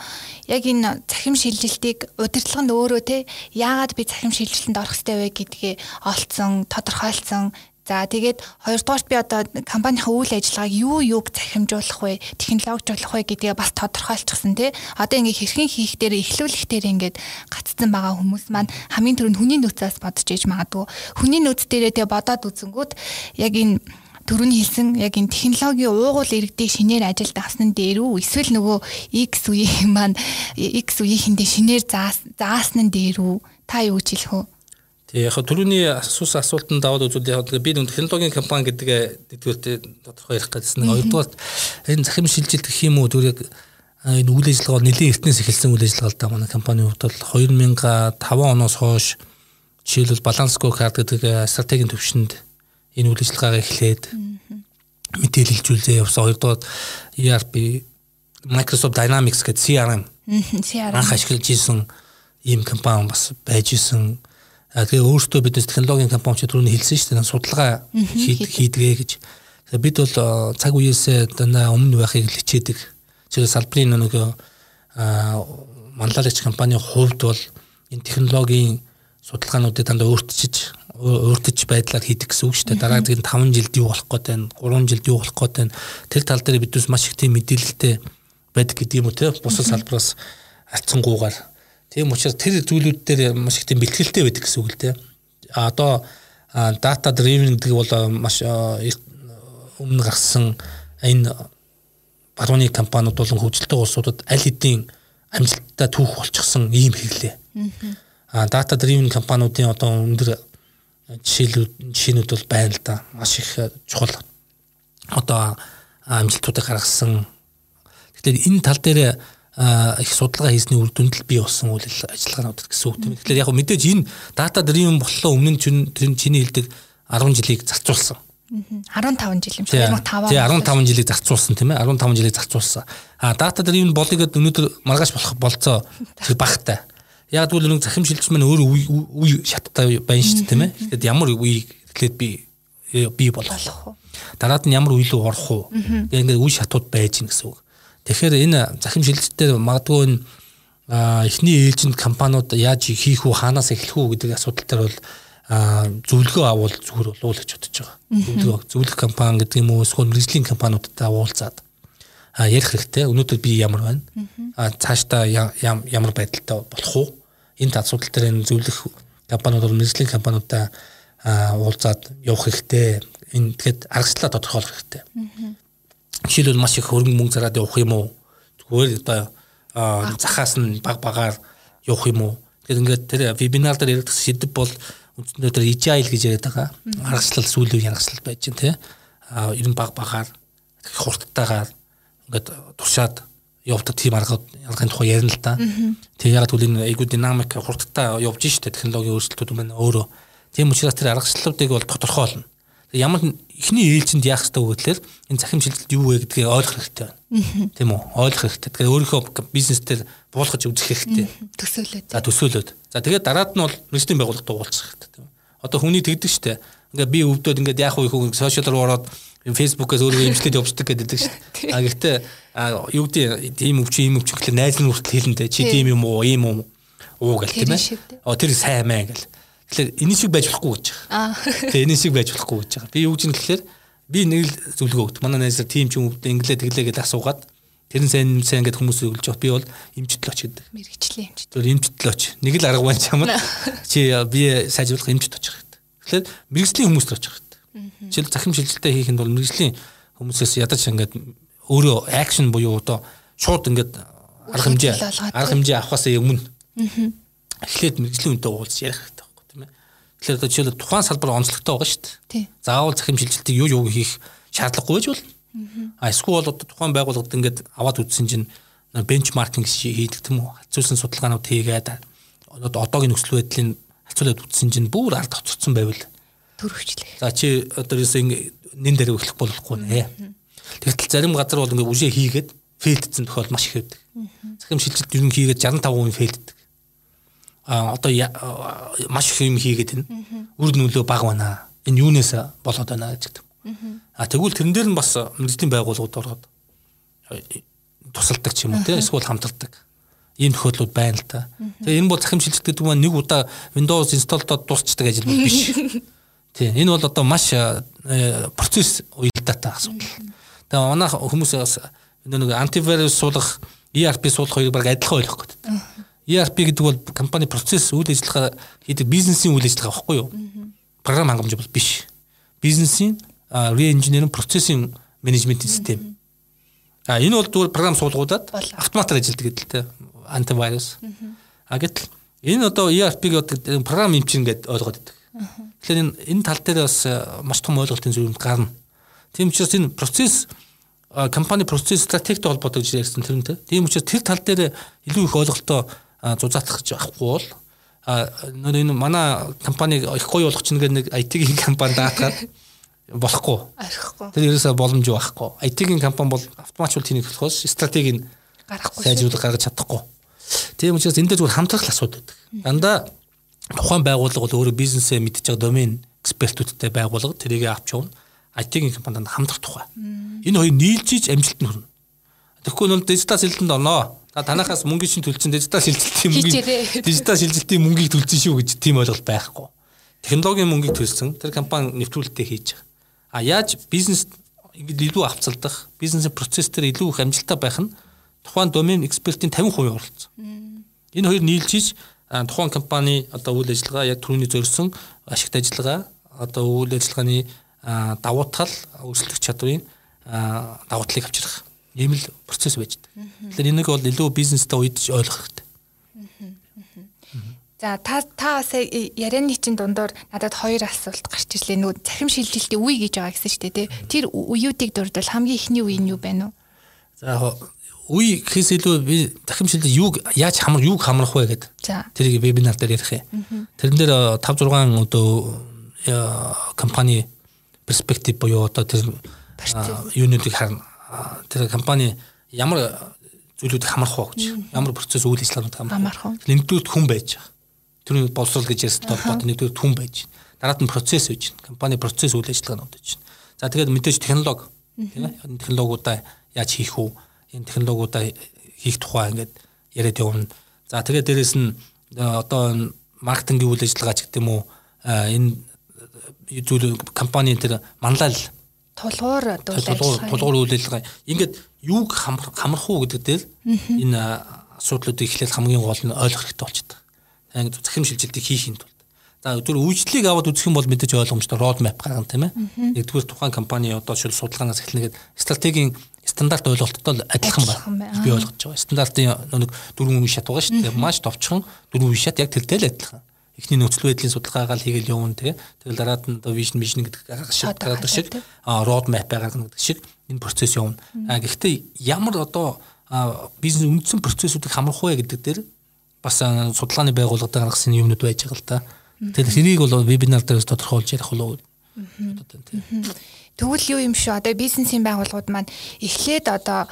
Яг энэ захим шилжилтийг удирдлагын өөрөө те яагаад би захим шилжилтэнд орох хэрэгтэй вэ гэдгээ олцсон, тодорхойлцсон. За тэгээд хоёрдугаарт би одоо компанийнхаа үйл ажиллагааг юу юуг захимжуулах вэ, технологижуулах вэ гэдгээ бас тодорхойлчихсан тий. Одоо ингээ хэрхэн хийх дээр эхлүүлэх дээр ингээд гацсан байгаа хүмүүс маань хамгийн түрүүнд хүний нөөцөөс бодож ийж магадгүй. Хүний нөөц дээрээ тэг бодоод үзэнгүүт яг энэ төрөний хэлсэн яг энэ технологийн уугуул иргэдийг шинээр ажилд авсан дээр үү эсвэл нөгөө X үеийн маань X үеийнхэндээ шинээр заасан дээр үү та юу гэж хэлэх вэ? Тэгээ яг түрүүний асуусан асуултанд даваад үзвэл яг би нэг технологийн компани гэдэг нэгдүгээр тодорхой ярих гэсэн. Хоёрдугаар энэ захим шилжилт гэх юм уу зүгээр яг энэ үйл ажиллагаа нэлээд эртнээс эхэлсэн үйл ажиллагаа л да манай компанийн хувьд бол two thousand five оноос хойш жишээлбэл баланс го карт гэдэг стратегийн төвшөнд энэ үйл ажиллагаагаа эхлээд мэдээлэл хилжүүлээ явсан. Хоёрдугаар и ар пи Microsoft Dynamics гэдэг си ар эм анх ашиглаж ирсэн ийм компани бас байж ирсэн. Тэгээ өөртөө бид технологийн компани төрөний хэлсэн шүү дээ судалгаа хийдгээ гэж. Бид бол цаг үеэсээ өмнө байхыг хичээдэг. Жишээ салбарын нэг манлайлагч компанийн хувьд бол энэ технологийн судалгаануудыг дандаа өөрчилж өөрчилж байдлаар хийдэг гэсэн үг шүү дээ. Дараагийн five жилд юу болох гээд байна, three жилд юу болох гээд байна. Тэр тал дээр бид бас маш их тийм мэдээлэлтэй байдаг гэдэг юм уу те. Бусад салбараас альцсангуугаар тийм учраас тэр зүйлүүд дээр маш их тийм бэлтгэлтэй байдаг гэсэн үг л дээ. А одоо data driven гэдэг бол маш өмнө гарсан энэ барууны компаниуд болон хөгжилтэй улсуудад аль хэдийн амжилттай түүх болчихсон ийм хэвлээ. А data driven компаниудын одоо өндөр жишээлүүд шинүүд бол байна л да. Маш их чухал одоо амжилтуудыг гаргасан. Тэгэхээр энэ тал дээр их судалгаа хийсний үр дүндэл бий болсон үйл ажиллагаанууд гэсэн үг тийм. Тэгэхээр яг мэдээж энэ data driven боллоо өмнө нь тэр чиний хэлдэг ten жилийг зарцуулсан. fifteen жил юм шиг two thousand five. Тий fifteen жилийг зарцуулсан тийм ээ. fifteen жилийг зарцуулсан. А data driven болъё гэдэг өнөөдөр маргааш болох болцоо зэрэг багтай. Яг тэгвэл нэг захим шилжилт маань өөр үе шаттай байна шүү дээ тийм ээ. Тэгэхээр ямар үе гэхлээр би бий болох уу? Дараад нь ямар үе лөө орох уу? Ингээд үе шатууд байж гэнэ гэсэн үг. Тэгэхээр энэ захим шилжилтээр магадгүй энэ эхний эйжент компаниуд яаж хийх үү, хаанаас эхлэх үү гэдэг асуудал дээр бол зөвлөгөө авуул зүгээр болов уу гэж бодож байгаа. Зөвлөх компани гэдэг юм уу, эсвэл мэргэжлийн компаниудтай уулзаад ярих хэрэгтэй. Өнөөдөр би ямар байна? Цаашдаа ямар байдалтай болох уу? Энэ асуудал дээр энэ зөвлөх компаниуд, мэргэжлийн компаниудтай уулзаад явах хэрэгтэй. Энэ тэгэхэд аргачлалаа тодорхойлох хэрэгтэй. Жишээлбэл маш их хөрөнгө мөнгө зараад явах юм уу? Зүгээр одоо захаас нь баг багаар явах юм уу? Тэгэхээр ингээд тэр вебинар дээр яригдсан сэдв бол үндсэндээ тэр agile гэж яриад байгаа. Аргачлал сүүлийн аргачлал байж гэн тий. А ер нь баг багаар хурдтайгаар ингээд туршаад явдаг тийм арга аргын тухай ярина л та. Тэг ягаад гэвэл энэ эйгүү динамик хурдтай явж штэ технологийн өөрчлөлтүүд маань өөрөө. Тийм учраас тэр аргачлалуудыг бол тодорхойлно. Ямар ихний ээлжинд яах хэрэгтэй гэвэл энэ захим шилжилт юу вэ гэдгийг ойлгох хэрэгтэй байна. Тийм үү? Ойлгох хэрэгтэй. Тэгээд өөрийнхөө бизнес дээр буулгаж үзэх хэрэгтэй. Төсөөлөөд. За төсөөлөөд. За тэгээд дараад нь бол мэргэжлийн байгууллагад уулзах хэрэгтэй тийм. Одоо хүний тэгдэг шүү дээ. Ингээ би өвдөд ингээд яах вэ хүү сошиал руу ороод Facebook-аас өөрөө имжлээд явцдаг гэдэг шүү дээ. А гэхдээ юу гэдэг тийм өвчин ийм өвчин гэхэл найз нь хүртэл хэлэндэ чи тийм юм уу, ийм юм уу гэл тийм ээ. Оо тэр сайн мэн гэл. Тэгэхээр энэ шиг байж болохгүй гэж байгаа. Тэгээ энэ шиг байж болохгүй гэж байгаа. Би юу гэж нэгэлэхээр би нэг л зөвлөгөө өгд. Манай найзаар team ч юм уу өвдө инглээ тэглээ гэж асуугаад Тэр нь сайн сайн гэдэг хүмүүс үлж би бол эмчтэл очиод. Мэргэжлийн эмч. Зөв эмчтэл оч. Нэг л арга байна ч юм уу. Чи би сайжруулах эмчт очих хэрэгтэй. Тэгэхээр мэргэжлийн хүмүүс л очих хэрэгтэй. Жишээл захим шилжилттэй хийх нь бол мэргэжлийн хүмүүсээс ядаж ингээд өөрөө акшн буюу одоо шууд ингээд арга хэмжээ арга хэмжээ авахаас өмнө эхлээд мэргэжлийн үнтэй уулзч ярих хэрэгтэй байхгүй тийм ээ. Тэгэхээр одоо жишээл тухайн салбар онцлогтой байгаа шүү дээ. Заавал захим шилжилтийг юу юу хийх шаардлагагүй ч бол а эсвэл одоо тухайн байгууллагад ингээд аваад үзсэн чинь бенчмаркинг хийдэг тийм үү? Хацуулсан судалгаанууд хийгээд одоогийн нөхцөл байдлын хацуулаад үзсэн чинь бүр ард хоцорсон байвал төрөвчлээ. За чи одоо юусэн нэн дээр өглөх болохгүй нэ. Тэгтэл зарим газар бол ингээд үжээ хийгээд фейлдсэн тохиол маш их байдаг. Захим шилжилт ер нь хийгээд sixty-five percent фейлддэг. А одоо маш их юм хийгээд байна. Үр нөлөө бага байна. Энэ юунаас болоод байна гэж. А тэгвэл тэрэн дээр нь бас мэргэжлийн байгууллагууд ороод тусалдаг юм уу те эсвэл хамтардаг ийм тохиолдлууд байна л та. Тэгээ энэ бол захим шилжилт гэдэг нь нэг удаа Windows install-дод дуусчдаг ажил биш. Тий. Энэ бол одоо маш процесс уялдаатай асуудал. Тэгээ манай хүмүүс нэг антивирус суулгах, E R P суулгах хоёр баг адилхан ойлгох гэдэг. E R P гэдэг бол компани процесс үйл ажиллагаа хийдэг бизнесийн үйл ажиллагаа байхгүй юу? Програм хангамж бол биш. Бизнесийн re-engineering processing management system. А энэ бол зүгээр програм суулгуудад автомат ажилладаг гэдэлтэй антивирус. А гэтэл энэ одоо E R P-г програм эмчин гэдээ ойлгоод байдаг. Тэгэхээр энэ энэ тал дээр бас маш том ойлголтын зөрүүнд гарна. Тийм учраас энэ процесс компани процесс стратегтэй холбоотой гэж ярьсан тэрнтэй. Тийм учраас тэр тал дээр илүү их ойлголтоо зузаатах гэж авахгүй бол а энэ манай компаниг их гоё болгох чинь нэг I T-ийн компани даатгаад болохгүй. Арахгүй. Тэр ерөөсөө боломж байхгүй. I T-ийн компани бол автоматжуулалт хийх болохоос стратегийг гаргахгүй. Сайжруулах гаргаж чадахгүй. Тийм учраас энэ дээр зүгээр хамтрах асуудал байдаг. Дандаа тухайн байгууллага бол өөрөө бизнесээ мэдчихэж байгаа домен экспертүүдтэй байгууллага тэрийг авч явна. I T-ийн компанид хамтрах тухай. Энэ хоёр нийлжиж амжилт нь хүрнэ. Тэгэхгүй нь дижитал шилжилтэнд орно. За танахаас мөнгө чинь төлчин дижитал шилжилтийн мөнгө дижитал шилжилтийн мөнгийг төлчин шүү гэж тийм ойлголт байхгүй. Технологийн мөнгийг төлсөн тэр компани нэвтрүүлэлтээ хийж байгаа. А яаж бизнес илүү авцалдах, бизнесийн процесс дээр илүү их амжилттай байх нь тухайн домен экспертийн fifty percent оролцсон. Энэ хоёр нийлжиж тухайн компани одоо үйл ажиллагаа яг түрүүний зорьсон ашигт ажиллагаа, одоо үйл ажиллагааны давуу тал, өрсөлдөх чадрын давуу талыг авчрах ийм л процесс байж байгаа. Тэгэхээр энийг бол илүү бизнестэй уйдж ойлгох хэрэгтэй. За та та бас ярианы чинь дундуур надад хоёр асуулт гарч ирлээ. Нөгөө захим шилжилтийн үе гэж байгаа гэсэн шүү дээ, тий. Тэр үеүүдийг дурдвал хамгийн ихний үе нь юу байна вэ? За үе гэхээс илүү би захим шилжилт юуг яаж хамар юуг хамрах вэ гэдэг. Тэрийг вебинар дээр ярих юм. Тэрэн дээр five six одоо компани перспектив буюу одоо тэр юунуудыг харна. Тэр компани ямар зүйлүүд хамрах вэ гэж. Ямар процесс үйл ажиллагаанууд хамрах вэ? Нэмдүүлд хүн байж байгаа. Төрийн боловсрол гэж ярьсан толгойд нэгдүгээр хүн байж байна. Дараад нь процесс үүж байна. Компани процесс үйл ажиллагаанууд үүж байна. За тэгээд мэдээж технологи тийм ээ. Технологиудаа яаж хийх үү? Энэ технологиудаа хийх тухай ингээд яриад явна. За тэгээд дээрэс нь одоо маркетингийн үйл ажиллагаа ч гэдэг юм уу? Энэ зүйл компани тэр манлайл тулгуур тулгуур үйл ажиллагаа ингээд юуг хамрах уу гэдэг дээр энэ асуудлуудыг эхлээл хамгийн гол нь ойлгох хэрэгтэй болчихдог. Ингээд захим шилжилтийг хийх юм бол. За зөвхөн үйлчлэгийг аваад үзэх юм бол мэдээж ойлгомжтой road map гаргана тийм ээ. Нэгдүгээр тухайн компани одоо шил судалгаанаас эхлэнэ гэдэг стратегийн стандарт ойлголттой адилхан байна. Би ойлгож байгаа. Стандартын нэг дөрвөн үе шат байгаа шүү дээ. Маш товчхон дөрвөн үе шат яг тэрдээ л адилхан. Эхний нөхцөл байдлын судалгаагаар хийгээл явна тийм ээ. Тэгэл дараад нь vision mission гэдэг шиг гаргадаг шиг road map гаргана гэдэг шиг энэ процесс явна. Гэхдээ ямар одоо бизнес үндсэн процессүүдийг хамрах вэ гэдэг дээр бас судалгааны байгууллагад гаргасан юмнууд байж байгаа л та. Тэгэхээр тэрийг бол вебинар дээрээс тодорхойлж ярих болов уу? Тэгвэл юу юм шүү. Одоо бизнесийн байгууллагууд маань эхлээд одоо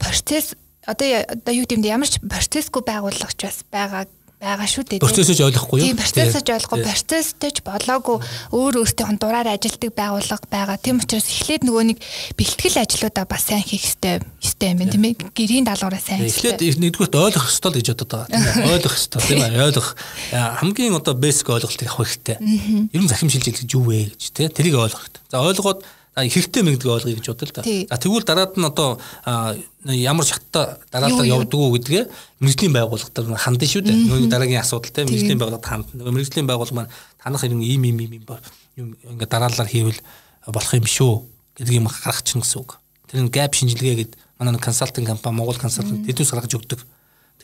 процесс одоо одоо юу гэмдээ ямар ч процессгүй байгууллагч бас байгаа байгаа шүү дээ. Процессж ойлгохгүй юу? Тийм, процессж ойлгохгүй, процесстэж болоогүй өөр өөртөө хон дураар ажилтдаг байгууллага байгаа. Тийм учраас эхлээд нөгөө нэг бэлтгэл ажлуудаа бас сайн хийх хэрэгтэй юм байна, тийм ээ. Гэрийн даалгавраа сайн хийх. Эхлээд нэгдүгээрт ойлгох ёстой л гэж бодод байгаа. Ойлгох ёстой, тийм ээ. Ойлгох. Хамгийн одоо basic ойлголтыг авах хэрэгтэй. Ер нь захим шилжилт гэж юу вэ гэж, тийм ээ. Тэрийг ойлгох хэрэгтэй. За ойлгоод хэрэгтэй мэгдгээ олгоё гэж бодлоо та. А тэгвэл дараад нь одоо ямар шаттай дараалал явдаг уу гэдгээ мэргэжлийн байгууллагад хандна шүү дээ. Нөгөө дараагийн асуудал те мэргэжлийн байгууллагад хандна. Мэргэжлийн байгууллага маань танах юм ийм ийм ийм юм ингээ дараалалаар хийвэл болох юм шүү гэдэг юм гаргаж чинь гэсэн үг. Тэр нь gap шинжилгээ гэдэг манай консалтинг компани Монгол консалтинг тэдүүс гаргаж өгдөг.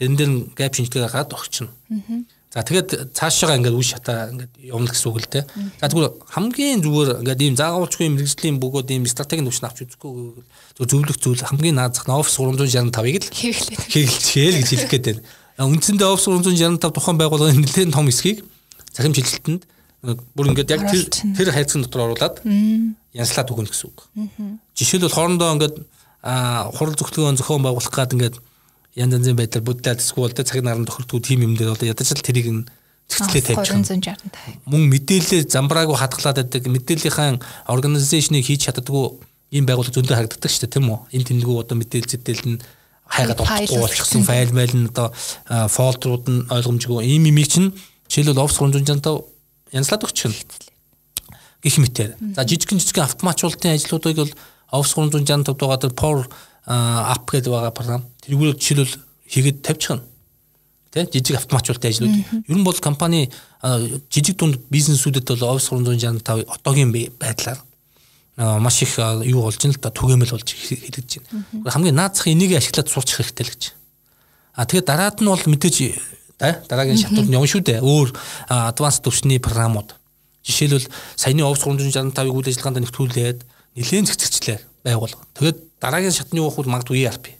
Тэрэн дээр нь gap шинжилгээ гаргаад орчихно. За тэгээд цаашаа ингээд үе шатаа ингээд явна гэсэн үг л дээ. За тэгвэл хамгийн зүгээр ингээд ийм заагуулчгүй мэргэжлийн бөгөөд ийм стратегийн төвшин авч үзэхгүй зөвлөх зүйл хамгийн наад зах нь офис триста шестьдесят пятыг л хэрэглэхэл гэж хэлэх гээд байна. Үндсэндээ офис триста шестьдесят пять тухайн байгууллагын нэлээд том хэсгийг захим шилжилтэнд бүр ингээд яг тэр тэр хайцгийн дотор оруулаад янслаад өгнө гэсэн үг. Жишээлбэл хоорондоо ингээд хурал зөвхөн зөвхөн байгуулах гээд ингээд янз янзын байдлаар бүдлээд эсвэл тэ цаг нарны тохирдгууд тийм юм дээр бол ядаж л тэрийг нь зэгцлээ тавьчих. Мөн мэдээлэл замбраагүй хатглаад байдаг мэдээллийнхаа организацийг хийж чаддаггүй ийм байгууллага зөндөө харагддаг шүү дээ тийм үү? Энд тэмдгүү одоо мэдээлэл зэдэл нь хайгаад олохгүй болчихсон файл майл нь одоо фолдерууд нь ойлгомжгүй ийм имийг чинь жишээлбэл Office триста шестьдесят пять янзлаад өгчихнэ гэх мэтээр. За жижигэн жижигэн автоматжуулалтын ажлуудыг бол Office триста шестьдесят пять дугаар дээр Power app гэдэг байгаа програм. Тэргүүл жишээлбэл хийгээд тавьчихна. Тэ жижиг автоматжуулалтын ажлууд. Ер нь бол компани жижиг дунд бизнесүүдэд бол Office триста шестьдесят пять одоогийн байдлаар маш их юу болж байна л та түгээмэл болж хэлэгдэж байна. Хамгийн наад зах нь энийг ашиглаад сурч хэрэгтэй л гэж. А тэгээд дараад нь бол мэдээж дараагийн шатууд нь явна шүү дээ. Өөр advanced төвшний програмууд. Жишээлбэл саяны Office триста шестьдесят пятыг үйл ажиллагаанд нэгтүүлээд нэлээд зэгцэгчлээ байгуулга. Тэгээд дараагийн шатны явах бол магадгүй и ар пи.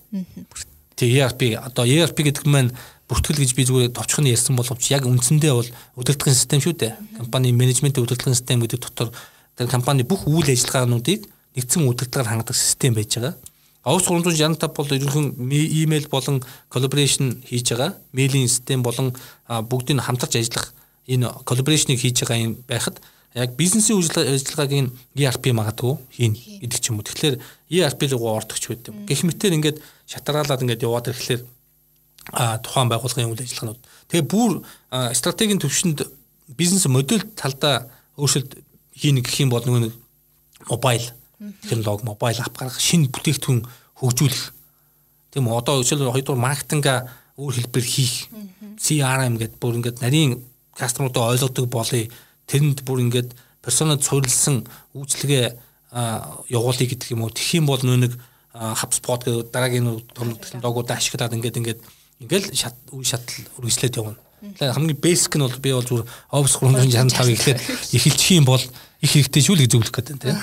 Тэгээ и ар пи одоо и ар пи гэдэг нь маань бүртгэл гэж би зүгээр товчхон ярьсан боловч яг үндсэндээ бол удирдлагын систем шүү дээ. Компани менежментийн удирдлагын систем гэдэг дотор тэр компани бүх үйл ажиллагаануудыг нэгдсэн удирдлагаар хангадаг систем байж байгаа. Office триста шестьдесят пять бол ерөнхийдөө email болон collaboration хийж байгаа. Mailing систем болон бүгдийг нь хамтарч ажиллах энэ collaboration-ыг хийж байгаа юм байхад яг бизнесийн үйлчилгээгийн и ар пи магадгүй хийнэ гэдэг ч юм уу. Тэгэхээр и ар пи руу ордогч байд юм. Гэх мэтээр ингээд шатаргалаад ингээд яваад ирэхлээр тухайн байгууллагын үйл ажиллагаанууд тэгээ бүр стратегийн төвшөнд бизнес модель талдаа өөрчлөлт хийнэ гэх юм бол нэг мобайл технологи, мобайл апп гаргах, шинэ бүтээгдэхүүн хөгжүүлэх. Тийм үү? Одоо жишээлбэл хоёрдугаар маркетинга өөр хэлбэр хийх, си ар эм гэдэг бүр ингээд нарийн кастомеруудаа ойлгодог болъё. Тэрэнд бүр ингээд персонад суурилсан үйлчлэгээ явуулъя гэдэг юм уу. Тэгэх юм бол нүг HubSpot гэдэг дараагийн том технологиудаа ашиглаад ингээд ингээд ингээл шат үе шатл үргэлжлээд явна. Тэгэхээр хамгийн basic нь бол би бол зүгээр Office триста шестьдесят пять ихлээр эхэлчих юм бол их хэрэгтэй шүү л гэж зөвлөх гэдэг нь тийм.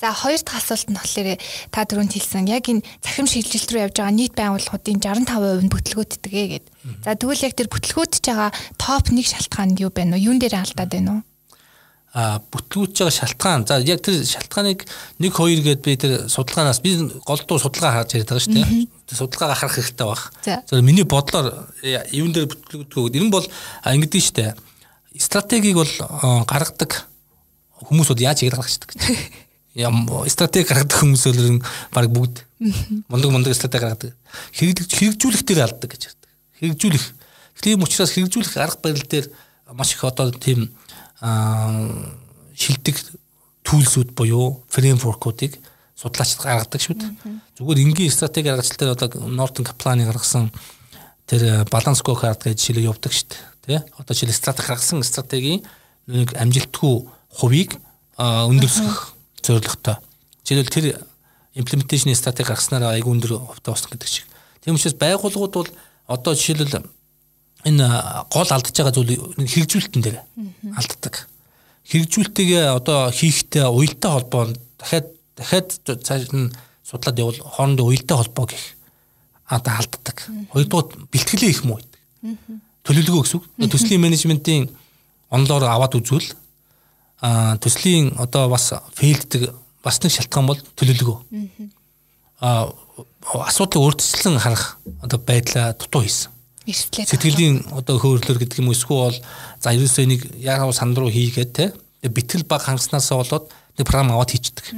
За хоёр дахь асуулт нь болохоор та түрүүнд хэлсэн яг энэ захим шилжилт рүү явж байгаа нийт байгууллагуудын шестьдесят пять процент нь бүтлгүүтдэгэ гэд. За тэгвэл яг тэр бүтлгүүтж байгаа топ нэг шалтгаан юу байна вэ? Юун дээр алдаад байна вэ? Аа бүтлгүүтж байгаа шалтгаан. За яг тэр шалтгааныг нэг, хоёр гэд би тэр судалгаанаас би голдуу судалгаа харж яриад байгаа шүү дээ. Тэр судалгаагаа харах хэрэгтэй баг. Зөв миний бодлоор юун дээр бүтлгүүтгөө гэд. Энэ бол ингэдэж шүү дээ. Стратегийг бол гаргадаг хүмүүс бол яаж ингэ гаргацдаг. Ям стратеги гаргадаг хүмүүс бол баг бүгд мундаг мундаг стратеги гаргадаг. Хэрэгжүүлэх дээр алддаг гэж ярьдаг. Хэрэгжүүлэх. Тийм учраас хэрэгжүүлэх арга барил дээр маш их одоо тийм шилдэг түүлсүүд буюу фреймворкуудыг судлаачид гаргадаг шүү дээ. Зүгээр энгийн стратеги гаргачлалтаар одоо Norton Kaplan-ы гаргасан тэр баланс скоркард гэж жишээлээ явуулдаг шүү дээ. Тэ? Одоо жишээл стратеги гаргасан стратегийн нэг амжилтгүй хувийг өндөрсгөх зорилготой. Жишээлбэл тэр имплементацийн стратеги гаргаснараа айгүй өндөр хувьтай болсон гэдэг шиг. Тийм учраас байгууллагууд бол одоо жишээлбэл энэ гол алдаж байгаа зүйл хэрэгжүүлэлтэн дээр алддаг. Хэрэгжүүлэлтээ одоо хийхдээ уялдаа холбоо дахиад дахиад цааш нь судлаад явал хоорондоо уялдаа холбоо гэх одоо алддаг. Хоёрдугаар бэлтгэлээ их муу байдаг. Төлөвлөгөө гэсэн үг. Төслийн менежментийн онлоор аваад үзвэл а төслийн одоо бас фейлддэг бас нэг шалтгаан бол төлөвлөгөө. А асуудлыг өөрчлөлтөн харах одоо байдлаа дутуу хийсэн. Сэтгэлийн одоо хөөрлөөр гэдэг юм эсвэл за ерөөсөө нэг яарав сандруу хийгээд те битгэл баг хангаснасаа болоод нэг програм аваад хийчихдэг.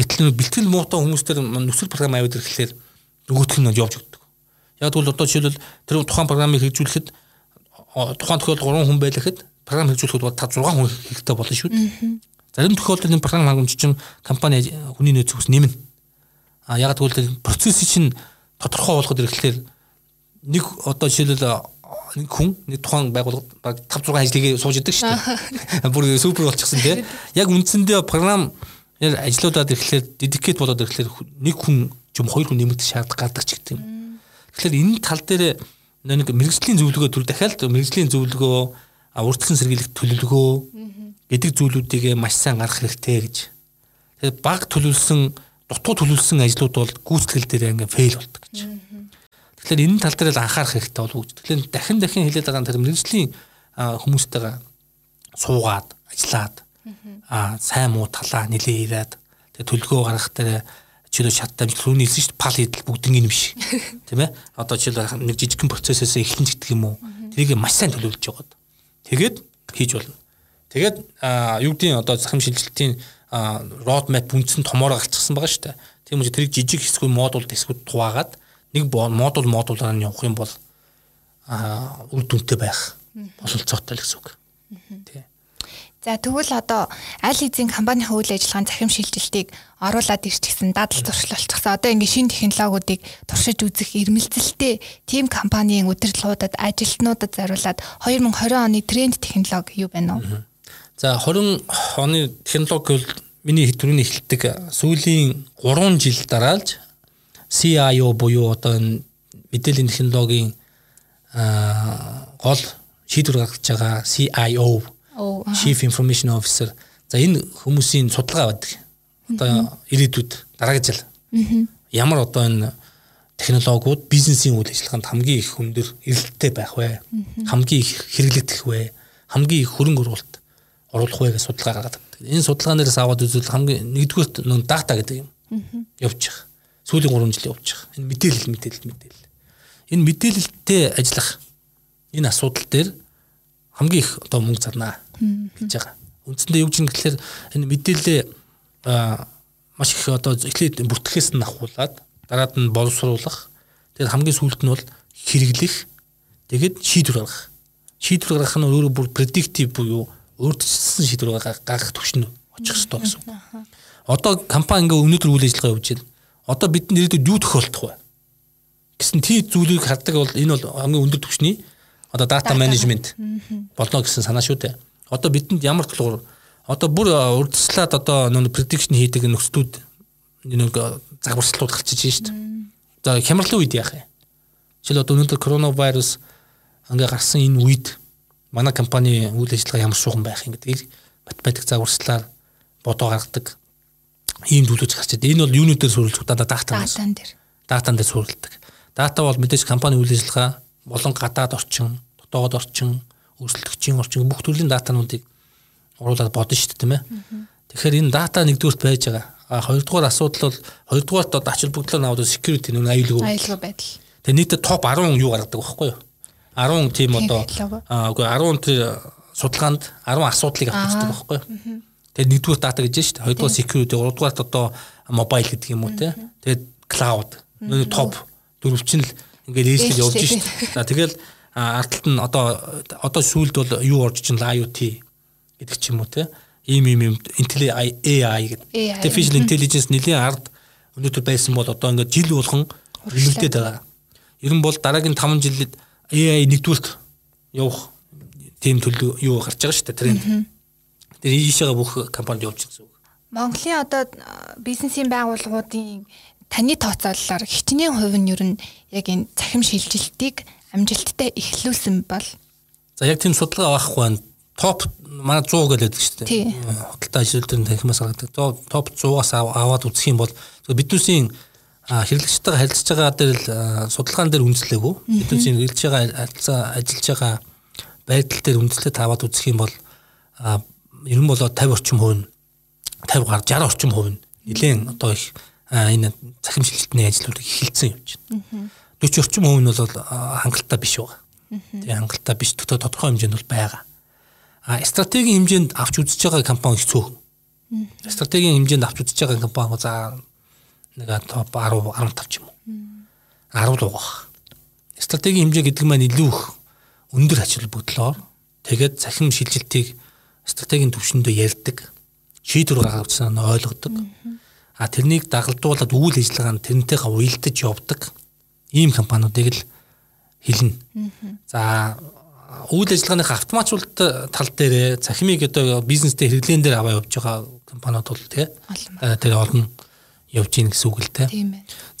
Гэтэл бэлтгэл муутай хүмүүстэр нүсэл програм аваад ирэхлээр нөгөөтх нь явж өгдөг. Яг бол одоо жишээлбэл тэр тухайн програмыг хэрэгжүүлэхэд тухайн тохиолдолд гурван хүн байлахад програм хэрэгжүүлэхэд бол та зургаан хүн хэрэгтэй болно шүү дээ. Зарим тохиолдолд програм хангамжчин компани хүний нөөц зүгс нэмнэ. А яг тэгвэл процессыг чинь тодорхой болгоход ирэхлээр нэг одоо жишээлбэл нэг хүн нэг тухайн байгууллагад баг пять шесть ажлыг сууж идэг шүү дээ. Бүр супер болчихсон тийм. Яг үндсэндээ програм ажлуудад ирэхлээр дидикейт болоод ирэхлээр нэг хүн юм хоёр хүн нэмэгдэх шаардлага гардаг ч гэдэг юм. Тэгэхээр энэ тал дээр нэг мэрэгжлийн зөвлөгөө төр дахиад мэрэгжлийн зөвлөгөө урьдчилан сэргийлэх төлөвлөгөө гэдэг зүйлүүдийг маш сайн гарах хэрэгтэй гэж. Тэгэхээр баг төлөвлөсөн, дутуу төлөвлөсөн ажлууд бол гүйцэтгэл дээр ингээ фейл болдог гэж. Тэгэхээр энэ тал дээр л анхаарах хэрэгтэй болов уу гэж. Тэгэхээр дахин дахин хэлээд байгаа тэр мэрэгжлийн хүмүүстэйгээ суугаад, ажиллаад аа сайн муу талаа нэлээ ирээд тэгээ төлөвлөгөө гаргах дээр чөлөө шат дамжлал үүний хэлсэн шүү дээ, пал хийдэл бүгднийг юм шиг. Тийм ээ? Одоо жишээл нэг жижигхэн процессээс эхлэн ч гэдэг юм уу. Тэрийг маш сайн төлөвлөж яваад. Тэгээд хийж болно. Тэгээд юу гэдээ одоо захим шилжилтийн road map үнцэн томоороо гарчихсан байгаа шүү дээ. Тийм үү, тэрийг жижиг хэсгүүд, модуль хэсгүүд хуваагаад нэг модуль модулаар нь явах юм бол аа үр дүнтэй байх бололцоотой л гэсэн үг. Тийм. За тэгвэл одоо аль хэдийн компанийн үйл ажиллагааны захим шилжилтийг оруулаад ирчихсэн, дадал туршил болчихсон. Одоо ингээд шинэ технологиудыг туршиж үзэх эрмэлзэлтэй тим компанийн удирдлагуудад, ажилтнуудад зориулаад две мянга двадцать оны тренд технологи юу байна вэ? За двадцать оны технологи бол миний түрүүний хэлдэг сүүлийн тhree жил дараалж си ай о буюу одоо энэ мэдээллийн технологийн гол шийдвэр гаргаж байгаа си ай о, Chief Information Officer. За энэ хүмүүсийн судалгаа байдаг. Одоо ирээдүйд дараагийн жил ямар одоо энэ технологиуд бизнесийн үйл ажиллагаанд хамгийн их өндөр эрэлттэй байх вэ? Хамгийн их хэрэглэгдэх вэ? Хамгийн их хөрөнгө оруулалт оруулах вэ гэж судалгаа гаргадаг. Энэ судалгаанаас аваад үзвэл хамгийн нэгдүгээрт нөө дата гэдэг юм явчих. Сүүлийн three жил явчих. Энэ мэдээлэл мэдээлэл мэдээлэл. Энэ мэдээлэлтэй ажиллах энэ асуудал дээр хамгийн их одоо мөнгө зарнаа гэж байгаа. Үндсэндээ юу гэж нэрлэхээр энэ мэдээлэл маш их одоо эхлээд бүртгэхээс нь ахуулаад дараад нь боловсруулах. Тэгээд хамгийн сүүлд нь бол хэрэглэх, тэгээд шийдвэр гаргах. Шийдвэр гаргах нь өөрөө бүр predictive буюу өөрчлөсөн шийдвэр гаргах төвшин очих ёстой гэсэн. Одоо компани ингээ өнөөдөр үйл ажиллагаа явуулж байна. Одоо бидний ирээдүйд юу тохиолдох вэ гэсэн тийм зүйлийг харддаг бол энэ бол хамгийн өндөр түвшний одоо data management болно гэсэн санаа шүү дээ. Одоо бидэнд ямар тулгуур одоо бүр урдслаад одоо нэг prediction хийдэг нөхцөлүүд нэг загварчлууд гарчиж байна шүү дээ. За хямралын үед яах вэ? Жишээл одоо өнөөдөр коронавирус ингээ гарсан энэ үед манай компани үйл ажиллагаа ямар шугам байх юм гэдэг математик загварчлаар бодоо гаргадаг ийм зүйлүүд гарч ирдэг. Энэ бол юуны дээр суурилж удаа датан дээр. Датан дээр суурилдаг. Дата бол мэдээж компани үйл ажиллагаа болон гадаад орчин, дотоод орчин, өрсөлдөгчийн орчин бүх төрлийн датануудыг оруулаад бодно шүү дээ, тийм ээ. Тэгэхээр энэ дата нэгдүгээрт байж байгаа. А хоёрдугаар асуудал бол хоёрдугаарт одоо ачаал бүгдлээр наавд security нүүн аюулгүй. Аюулгүй байдал. Тэгээ нийтдээ топ ten юу гаргадаг байхгүй юу? ten тийм одоо аа үгүй ten судалгаанд ten асуудлыг авчихдаг байхгүй юу? Тэгээ нэгдүгээр дата гэж байна шүү дээ. Хоёрдугаар security, гуравдугаарт одоо mobile гэдэг юм уу те. Тэгээд cloud нүүн топ дөрөвчин л ингээд листэл явуулж шүү дээ. За тэгэл ардталт нь одоо одоо сүүлд бол юу орж чинь IoT гэдэг ч юм уу те. Ийм ийм эй ай гэдэг. Artificial intelligence нэлийн ард өнөөдөр байсан бол одоо ингээд жил болгон нэмэгдээд байгаа. Ер нь бол дараагийн five жилд эй ай нэгдүгээрт явах тийм төлөв юу гарч байгаа шүү дээ тренд. Тэр ийшээгээ бүх компанид явж байгаа гэсэн үг. Монголын одоо бизнесийн байгууллагуудын таны тооцоололоор хичнээн хувь нь ер нь яг энэ захим шилжилтийг амжилттай эхлүүлсэн бол за яг тийм судалгаа авахгүй байна. Топ манай one hundred гэдэг шүү дээ. Худалдаа ажилтны танхимаас гаргадаг. Топ one hundred-аас аваад үзэх юм бол биднүүсийн хэрэглэгчтэйгээ харилцаж байгаа дээр л судалгаан дээр үндэслээгүй. Биднүүсийн хэрэгжилж байгаа ажиллаж байгаа байдал дээр үндэслээ таваад үзэх юм бол ер нь бол fifty орчим хувь нь fifty-sixty орчим хувь нь нэлээд одоо их энэ захим шилжилтний ажлуудыг эхэлсэн явж байна. forty орчим хувь нь бол хангалттай биш байгаа. Тэгээ хангалттай биш төтөө тодорхой хэмжээнд бол байгаа. А стратегийн хэмжээнд авч үзэж байгаа компани их цөөхөн. Стратегийн хэмжээнд авч үзэж байгаа компани за нэг топ ten fifteen ч юм уу. ten дугаах. Стратегийн хэмжээ гэдэг маань илүү их өндөр ачаал бүгдлөөр тэгээд захим шилжилтийг стратегийн түвшиндөө ярьдаг. шийдвэр гаргацсан нь ойлгодог. А тэрнийг дагалдуулаад үйл ажиллагаанд тэрнтэйгээ уялдаж явдаг ийм компаниудыг л хэлнэ. За үйл ажиллагааны автоматжуулалт тал дээр цахимыг одоо бизнестэй хэрэглэн дээр аваа явж байгаа компаниуд бол тий тэр олон явж ийн гэсэн үг л тий.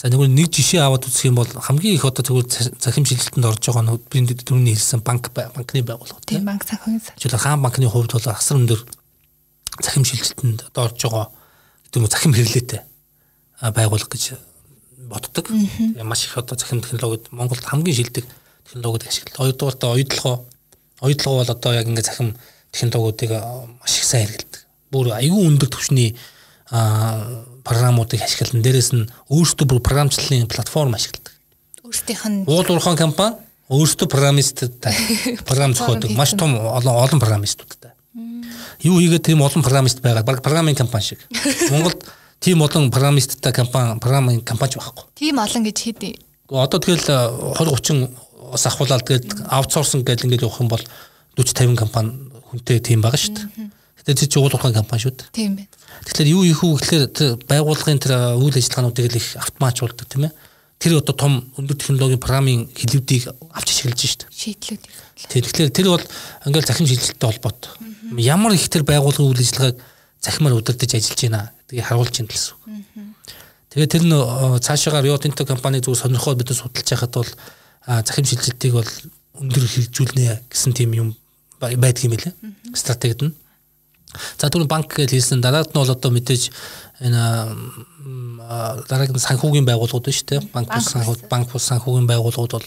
За нэг нэг жишээ аваад үзэх юм бол хамгийн их одоо зөвхөн цахим шилжилтэнд орж байгаа нь би түрүүний хэлсэн банк банкны байгууллага тий. Банк цахим шилжилт. Хаан банкны хувьд бол асар өндөр цахим шилжилтэнд орж байгаа гэдэг нь цахим хэрэглээтэй байгуулах гэж боддог. Маш их одоо цахим технологид Монголд хамгийн шилдэг технологид ашиглалт. Хоёрдугаараа оюутлогоо оюутлогоо бол одоо яг ингээд цахим технологиудыг маш их сайн хэрэглэдэг. Бүр аюул өндөр түвшний програмуудыг ашиглан дээрээс нь өөрсдөө бүр програмчлалын платформ ашигладаг. Өөрсдийнх нь уул уурхайн компани өөрсдөө программисттай програм зохиодог маш том олон олон программистуудтай. Юу хийгээд тийм олон программист байгаад баг програмын компани шиг. Монголд тийм олон программисттай компани програмын компани байхгүй. Тийм олон гэж хэд. Одоо тэгэл двадцать тридцать ус ахуулаад тэгэл аутсорсинг гэдэг ингээд явах юм бол сорок пятьдесят компани хүнтэй тийм байгаа шүү дээ. Гэтэ чи чи уул уурхайн компани шүү дээ. Тийм байна. Тэгэхээр юу их үг гэхээр байгууллагын тэр үйл ажиллагаануудыг л их автоматжуулдаг тийм ээ. Тэр одоо том өндөр технологийн програмын хэлбэрүүдийг авч ашиглаж шүү дээ. Шийдлүүд. Тэгэхээр тэр бол ингээл цахим шилжилттэй холбоотой. Ямар их тэр байгууллагын үйл ажиллагааг цахимаар удирдах ажиллаж байна гэдгийг харуулж байна гэсэн үг. Тэгээд тэр нөө цаашаагаар Rio Tinto компани зүгээр сонирхоод бид судалж байхад бол цахим шилжилтийг бол өндөр хэрэгжүүлнэ гэсэн тийм юм байдаг юм билээ. Стратегид нь. За түрүүн банк гэж хэлсэн дараад нь бол одоо мэдээж энэ дараагийн санхүүгийн байгууллагууд шүү дээ. Банк бус санхүү банк бус санхүүгийн байгууллагууд бол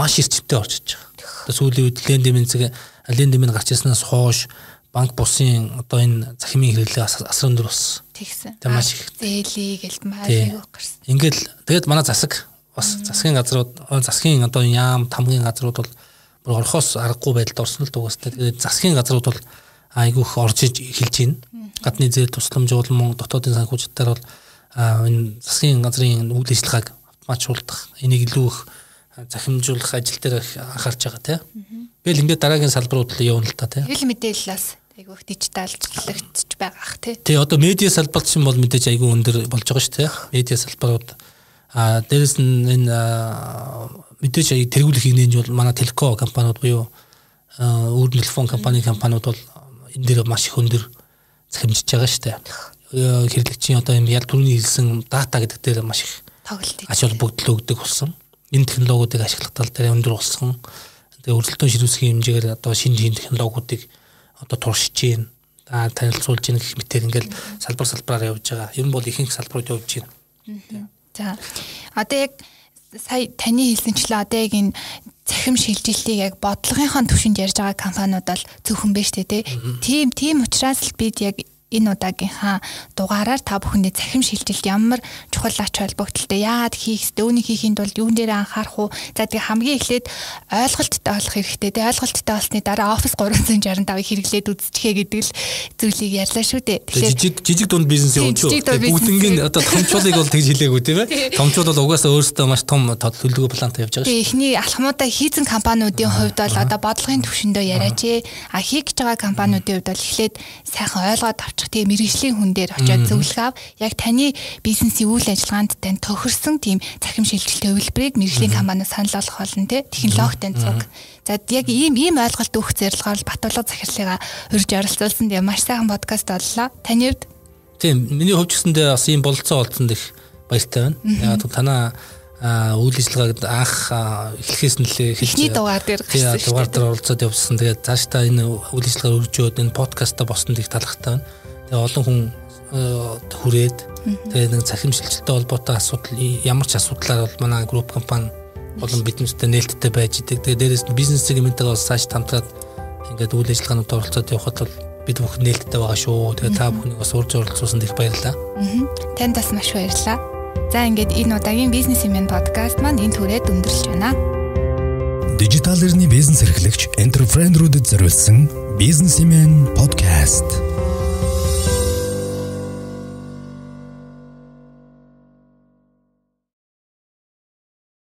маш эрчимтэй орчиж байгаа. Сүүлийн үед лендинг зэг лендинг гарч ирснээс хойш банк бусын одоо энэ захимын хэрэглээ асар өндөр болсон. Тэгсэн. Тэ маш их зээлийг элт маалыг өгсөн. Ингээл тэгэд манай засаг бас засгийн газрууд засгийн одоо яам тамгийн газрууд бол бүр орхоос аргагүй байдалд орсон л дугастай. Тэгээд засгийн газрууд бол айгүйх орж эхэлж байна. Гадны зээл тусламжуул мөн дотоодын санхүүжилтээр бол энэ засгийн газрын үйл ажиллагааг автоматжуулах, энийг илүү их захимжуулах ажил дээр анхаарч байгаа тийм. Тэгэл ингээд дараагийн салбарууд руу явна л та тийм. Хэл мэдээллээс айгүйх дижиталчлагдж байгаа ах тийм. Тий, одоо медиа салбарт чинь бол мэдээж айгүй өндөр болж байгаа шүү тийм. Медиа салбарууд аа дээрэс нь энэ мэдээж тэргүүлэх нэгж бол манай телеком компаниуд буюу өөр телефон компани компаниуд бол энэ дээр маш их өндөр захимжиж байгаа шүү дээ. Хэрэглэгчийн одоо юм ял түрүүний хэлсэн дата гэдэг дээр маш их тоглолт ач холбогдол өгдөг болсон. Энэ технологиудыг ашиглах тал дээр өндөр болсон. Тэгээ өрсөлдөөн ширүүсгийн хэмжээгээр одоо шинэ шинэ технологиудыг одоо туршиж гин, танилцуулж гин гэх мэтээр ингээл салбар салбараар явж байгаа. Ер нь бол ихэнх салбарууд явж байна. За. Одоо яг сая таны хэлсэнчлээ одоо яг энэ захим шилжилтийг яг бодлогынхон түвшинд ярьж байгаа компаниуд бол зөвхөн биш үү те. Тийм тийм учраас л бид яг энэ удаагийнхаа дугаараар та бүхэндээ захим шилжилт ямар чухал ач холбогдолтой яагаад хийх ёстой, үүнийг хийхэд бол юун дээр анхаарах уу? За тийм хамгийн эхлээд ойлголттой болох хэрэгтэй те. Ойлголттой болсны дараа офис триста шестьдесят пять-ыг хэрэглээд үзчихээ гэдэг л зүйлийг ярьлаа шүү дээ. Тэгэхээр жижиг дунд бизнесийн үндэс бүгднгийн одоо томчлыг бол тэгж хэлээгүү тийм ээ. Томчл бол угаасаа өөрөөсөө маш том төлөвлөгөө плантай явж байгаа шүү. Тэгээ эхний алхмуудаа хийцэн компаниудын хувьд бол одоо бодлогын түвшиндөө яриач ээ. А хийх гэж байгаа компаниудын хувьд бол эхлээд сайхан ойлгоод тийм мэргэжлийн хүн дээр очиад зөвлөгөө ав. Яг таны бизнесийн үйл ажиллагаанд тань тохирсон тийм захим шилжилттэй хөвлөбрийг мэргэжлийн компаниас санал болгох болно тий. Технологитой зүг. За яг ийм ийм ойлголт өгөх зэрлэгээр Батулга захирлыгаа урьж оролцуулсан тийм маш сайхан подкаст боллоо. Таны хувьд тийм миний хувьд гэсэндээ бас ийм бололцоо олдсон их баяртай байна. Яг танаа үйл ажиллагааг анх эхлэхээс нь л эхэлж дугаар дээр гарсан. Дугаар дээр оролцоод явсан. Тэгээд цаашдаа энэ үйл ажиллагаа өргөжөөд энэ подкаста боснод их талхтай байна. Тэгээ олон хүн хүрээд тэгээ нэг захим шилжилттэй холбоотой асуудал ямар ч асуудлаар бол манай групп компани болон биднэртэй нээлттэй байж идэг. Тэгээ дээрээс нь бизнес сегментээр бас цааш хамтраад ингээд үйл ажиллагаанд оролцоод явхад бол бид бүхэн нээлттэй байгаа шүү. Тэгээ та бүхнийг бас урьж оролцуулсанд их баярлалаа. Танд бас маш баярлалаа. За ингээд энэ удаагийн бизнесмен подкаст маань энэ түрээд өндөрлж байна. Дижитал эрхний бизнес эрхлэгч энтерпренерүүдэд зориулсан бизнесмен подкаст.